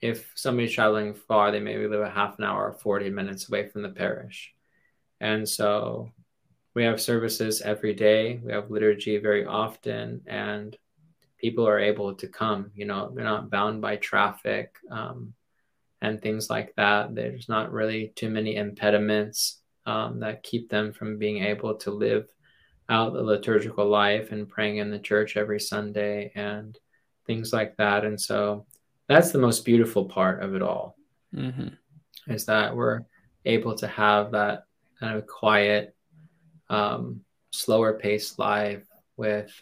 if somebody's traveling far, they maybe live a half an hour or 40 minutes away from the parish. And so we have services every day. We have liturgy very often, and people are able to come, you know, they're not bound by traffic and things like that. There's not really too many impediments that keep them from being able to live out the liturgical life and praying in the church every Sunday and things like that. And so that's the most beautiful part of it all, is that we're able to have that kind of quiet, slower paced life with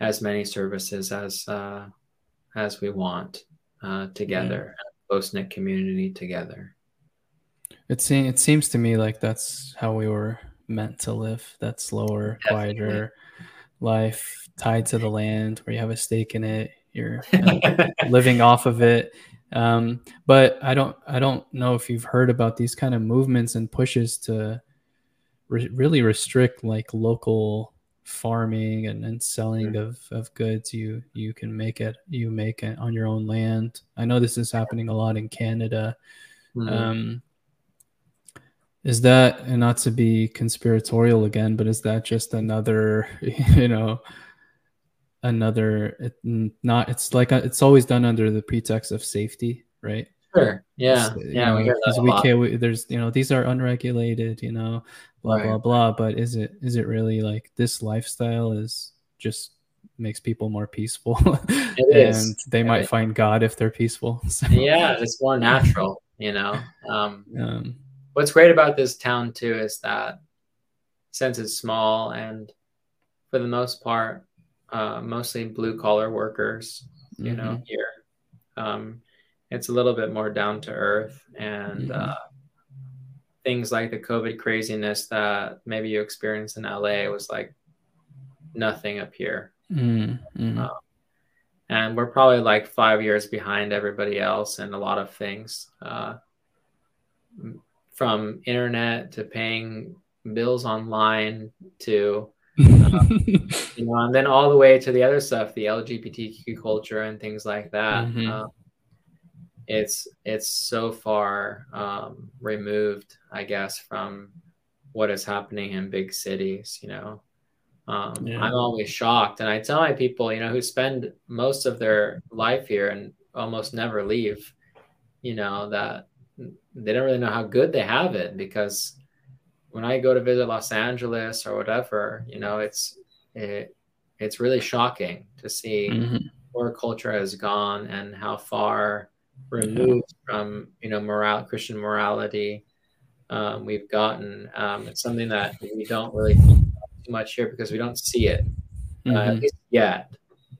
as many services as we want together, close-knit community together. It seems to me like that's how we were meant to live, that slower, quieter life tied to the land where you have a stake in it, you're living off of it. But I don't know if you've heard about these kind of movements and pushes to really restrict like local farming and selling of goods you can make it on your own land. I know this is happening a lot in Canada. Is that, and not to be conspiratorial again, but is that just another, you know, it's always done under the pretext of safety, right? Sure. Yeah. We hear that a lot. There's, you know, these are unregulated, you know, blah, blah, blah. But is it really like this lifestyle is just makes people more peaceful? They might find God if they're peaceful. So. Yeah. It's more natural, you know? What's great about this town too, is that since it's small and for the most part, mostly blue collar workers, you know, here, it's a little bit more down to earth, and things like the COVID craziness that maybe you experienced in LA was like nothing up here. And we're probably like 5 years behind everybody else in a lot of things, from internet to paying bills online to, you know, and then all the way to the other stuff, the LGBTQ culture and things like that. It's so far removed, I guess, from what is happening in big cities, you know. I'm always shocked. And I tell my people, you know, who spend most of their life here and almost never leave, you know, that they don't really know how good they have it, because when I go to visit Los Angeles or whatever, you know, it's really shocking to see where culture has gone and how far removed from, you know, Christian morality we've gotten. It's something that we don't really think about too much here because we don't see it at least yet.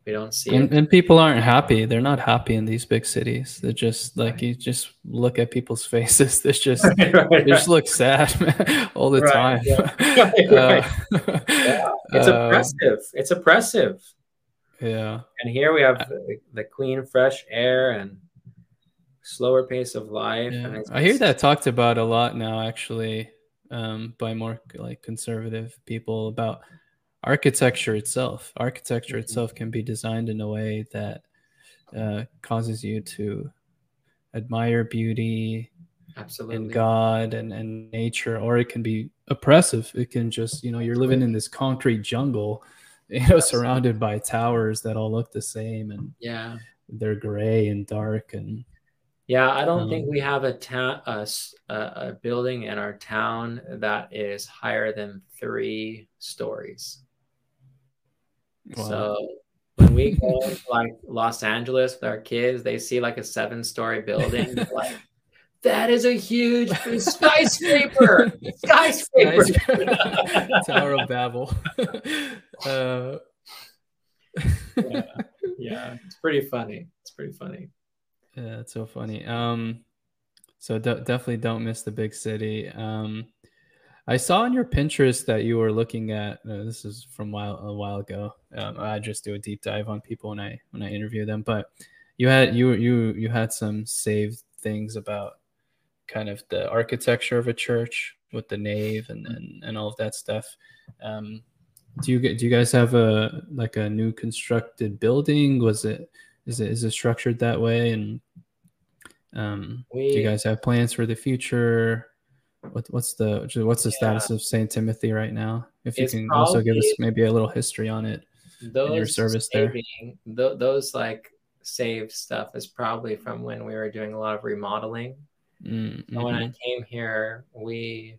We don't see it, and people aren't happy. They're not happy in these big cities. They're just like, you just look at people's faces. They just they just look sad, man, all the time. It's oppressive. It's oppressive. Yeah. And here we have the clean, fresh air and slower pace of life. Yeah. And I hear that talked about a lot now, actually, by more like conservative people about architecture itself. Architecture itself can be designed in a way that causes you to admire beauty and God and nature, or it can be oppressive. It can just, you know, you're living in this concrete jungle surrounded by towers that all look the same, and they're gray and dark. And I don't think we have a building in our town that is higher than 3 stories. Wow. So when we go to like Los Angeles with our kids, they see like a 7-story building. Like, that is a huge skyscraper. Tower of Babel. It's pretty funny. Yeah, it's so funny. So definitely don't miss the big city. I saw on your Pinterest that you were looking at, this is from a while ago. I just do a deep dive on people when I interview them, but you had some saved things about kind of the architecture of a church with the nave and all of that stuff. Do you guys have a new constructed building? Is it structured that way? And do you guys have plans for the future? What's the status of St. Timothy right now? If you can also give us maybe a little history on it, in your service there. Those like saved stuff is probably from when we were doing a lot of remodeling. Mm-hmm. When I came here, we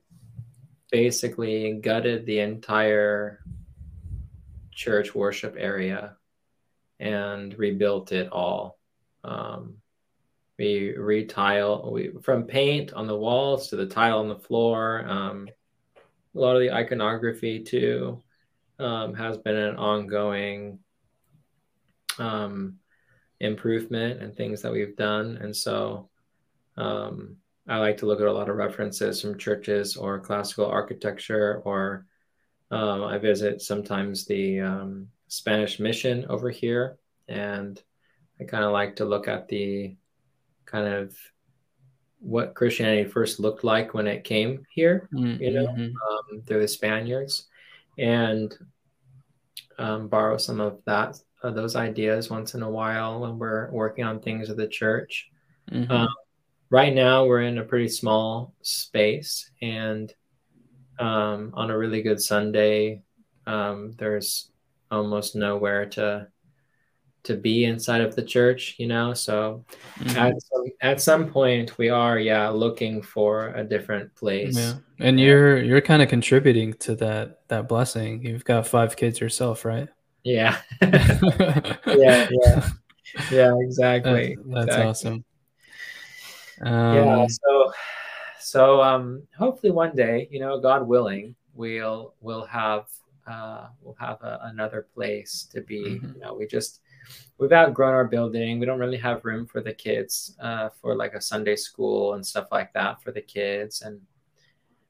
basically gutted the entire church worship area and rebuilt it all. We retile from paint on the walls to the tile on the floor. A lot of the iconography too has been an ongoing improvement and things that we've done. And so I like to look at a lot of references from churches or classical architecture, or I visit sometimes the Spanish mission over here. And I kind of like to look at the kind of what Christianity first looked like when it came here, through the Spaniards, and borrow some of that, those ideas once in a while when we're working on things of the church. Mm-hmm. Right now we're in a pretty small space, and on a really good Sunday, there's almost nowhere to be inside of the church, so at some point we are looking for a different place. And you're kind of contributing to that blessing. You've got 5 kids yourself, right? Exactly. That's awesome. Hopefully one day, God willing, we'll have another place to be. We've outgrown our building. We don't really have room for the kids, for like a Sunday school and stuff like that for the kids and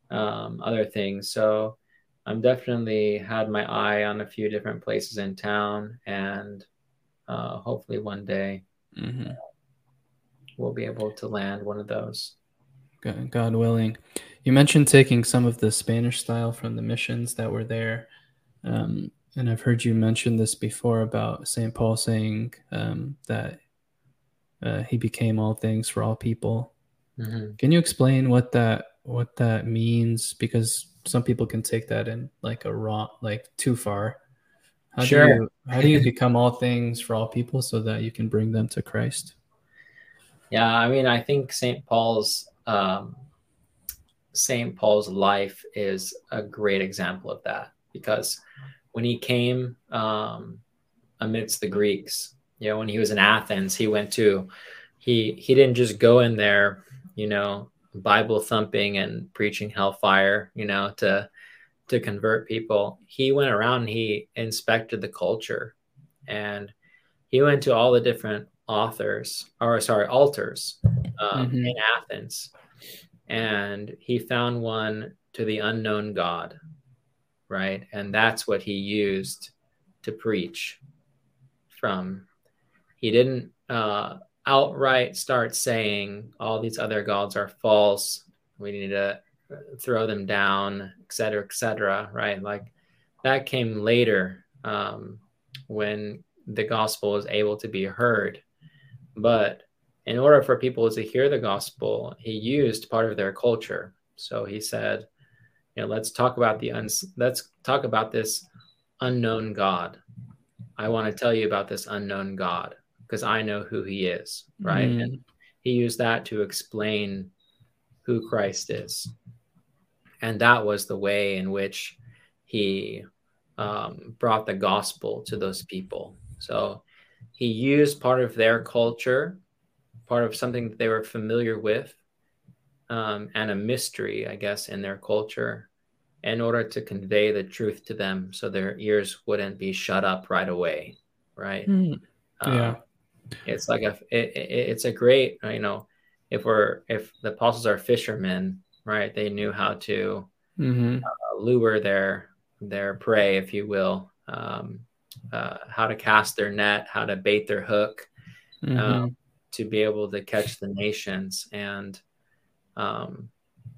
other things. So I'm definitely had my eye on a few different places in town, and hopefully one day we'll be able to land one of those. God willing. You mentioned taking some of the Spanish style from the missions that were there. And I've heard you mention this before about St. Paul saying that he became all things for all people. Mm-hmm. Can you explain what that means? Because some people can take that in like a wrong, like too far. How do you become all things for all people so that you can bring them to Christ? Yeah, I mean, I think St. Paul's life is a great example of that, because when he came amidst the Greeks, when he was in Athens, he didn't just go in there, Bible thumping and preaching hellfire, to convert people. He went around and he inspected the culture, and he went to all the different altars in Athens, and he found one to the unknown God. Right. And that's what he used to preach from. He didn't outright start saying all these other gods are false, we need to throw them down, et cetera, right? Like that came later when the gospel was able to be heard. But in order for people to hear the gospel, he used part of their culture. So he said, let's talk about this unknown God. I want to tell you about this unknown God because I know who he is, right? Mm-hmm. And he used that to explain who Christ is. And that was the way in which he brought the gospel to those people. So he used part of their culture, part of something that they were familiar with, and a mystery, I guess, in their culture, in order to convey the truth to them so their ears wouldn't be shut up right away, right? Mm. Yeah. It's like it's a great, you know, if the apostles are fishermen, right, they knew how to lure their prey, if you will, how to cast their net, how to bait their hook, to be able to catch the nations. And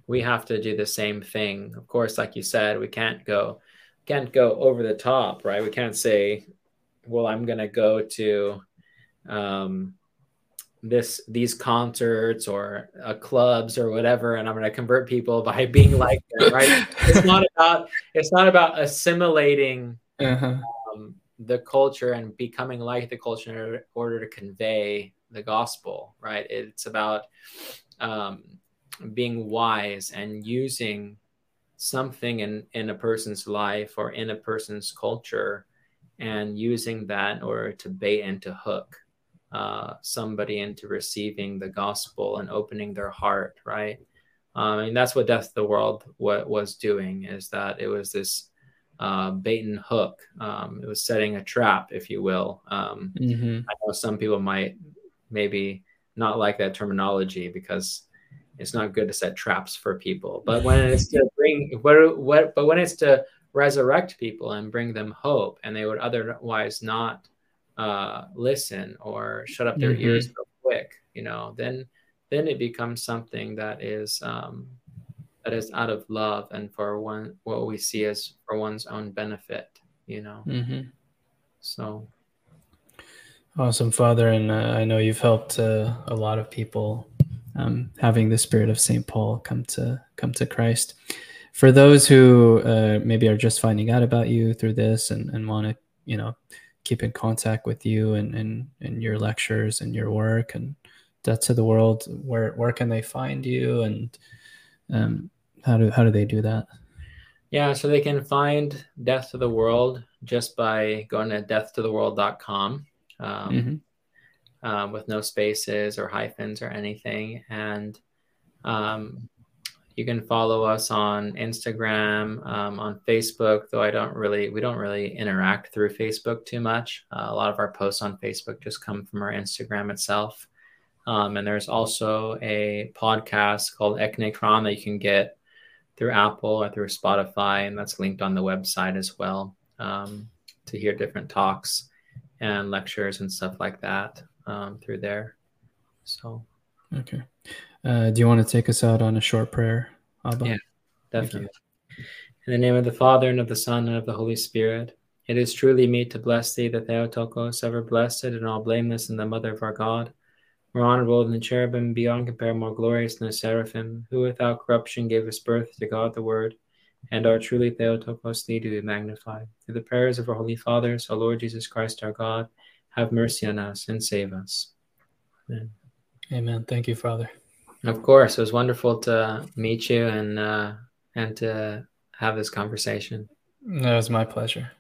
we have to do the same thing. Of course, like you said, we can't go over the top, right? We can't say, well, I'm going to go to these concerts or clubs or whatever, and I'm going to convert people by being like them, right? It's not about assimilating the culture and becoming like the culture in order to convey the gospel, right? It's about being wise and using something in a person's life or in a person's culture, and using that in order to bait and to hook somebody into receiving the gospel and opening their heart, right? And that's what Death to the World was doing, is that it was this bait and hook. It was setting a trap, if you will. I know some people might maybe not like that terminology because it's not good to set traps for people, but when it's to when it's to resurrect people and bring them hope, and they would otherwise not listen or shut up their ears real quick, you know, then it becomes something that is out of love and for what we see as for one's own benefit, you know. So awesome, Father, and I know you've helped a lot of people. Having the spirit of St. Paul come to Christ. For those who maybe are just finding out about you through this and want to, you know, keep in contact with you and your lectures and your work and Death to the World, where can they find you, and how do they do that? Yeah, so they can find Death to the World just by going to deathtotheworld.com. With no spaces or hyphens or anything. And you can follow us on Instagram, on Facebook, though we don't really interact through Facebook too much. A lot of our posts on Facebook just come from our Instagram itself. And there's also a podcast called Ecnecron that you can get through Apple or through Spotify, and that's linked on the website as well, to hear different talks and lectures and stuff like that. Through there. So okay, do you want to take us out on a short prayer, Abba? Yeah, definitely. In the name of the Father and of the Son and of the Holy Spirit. It is truly meet to bless thee, the Theotokos, ever blessed and all blameless, and the Mother of our God, more honorable than the cherubim, beyond compare more glorious than the seraphim, who without corruption gave us birth to God the Word, and our truly Theotokos, thee do we magnify. Through the prayers of our holy fathers, O Lord Jesus Christ our God, have mercy on us and save us. Amen. Amen. Thank you, Father. Of course. It was wonderful to meet you and to have this conversation. No, it was my pleasure.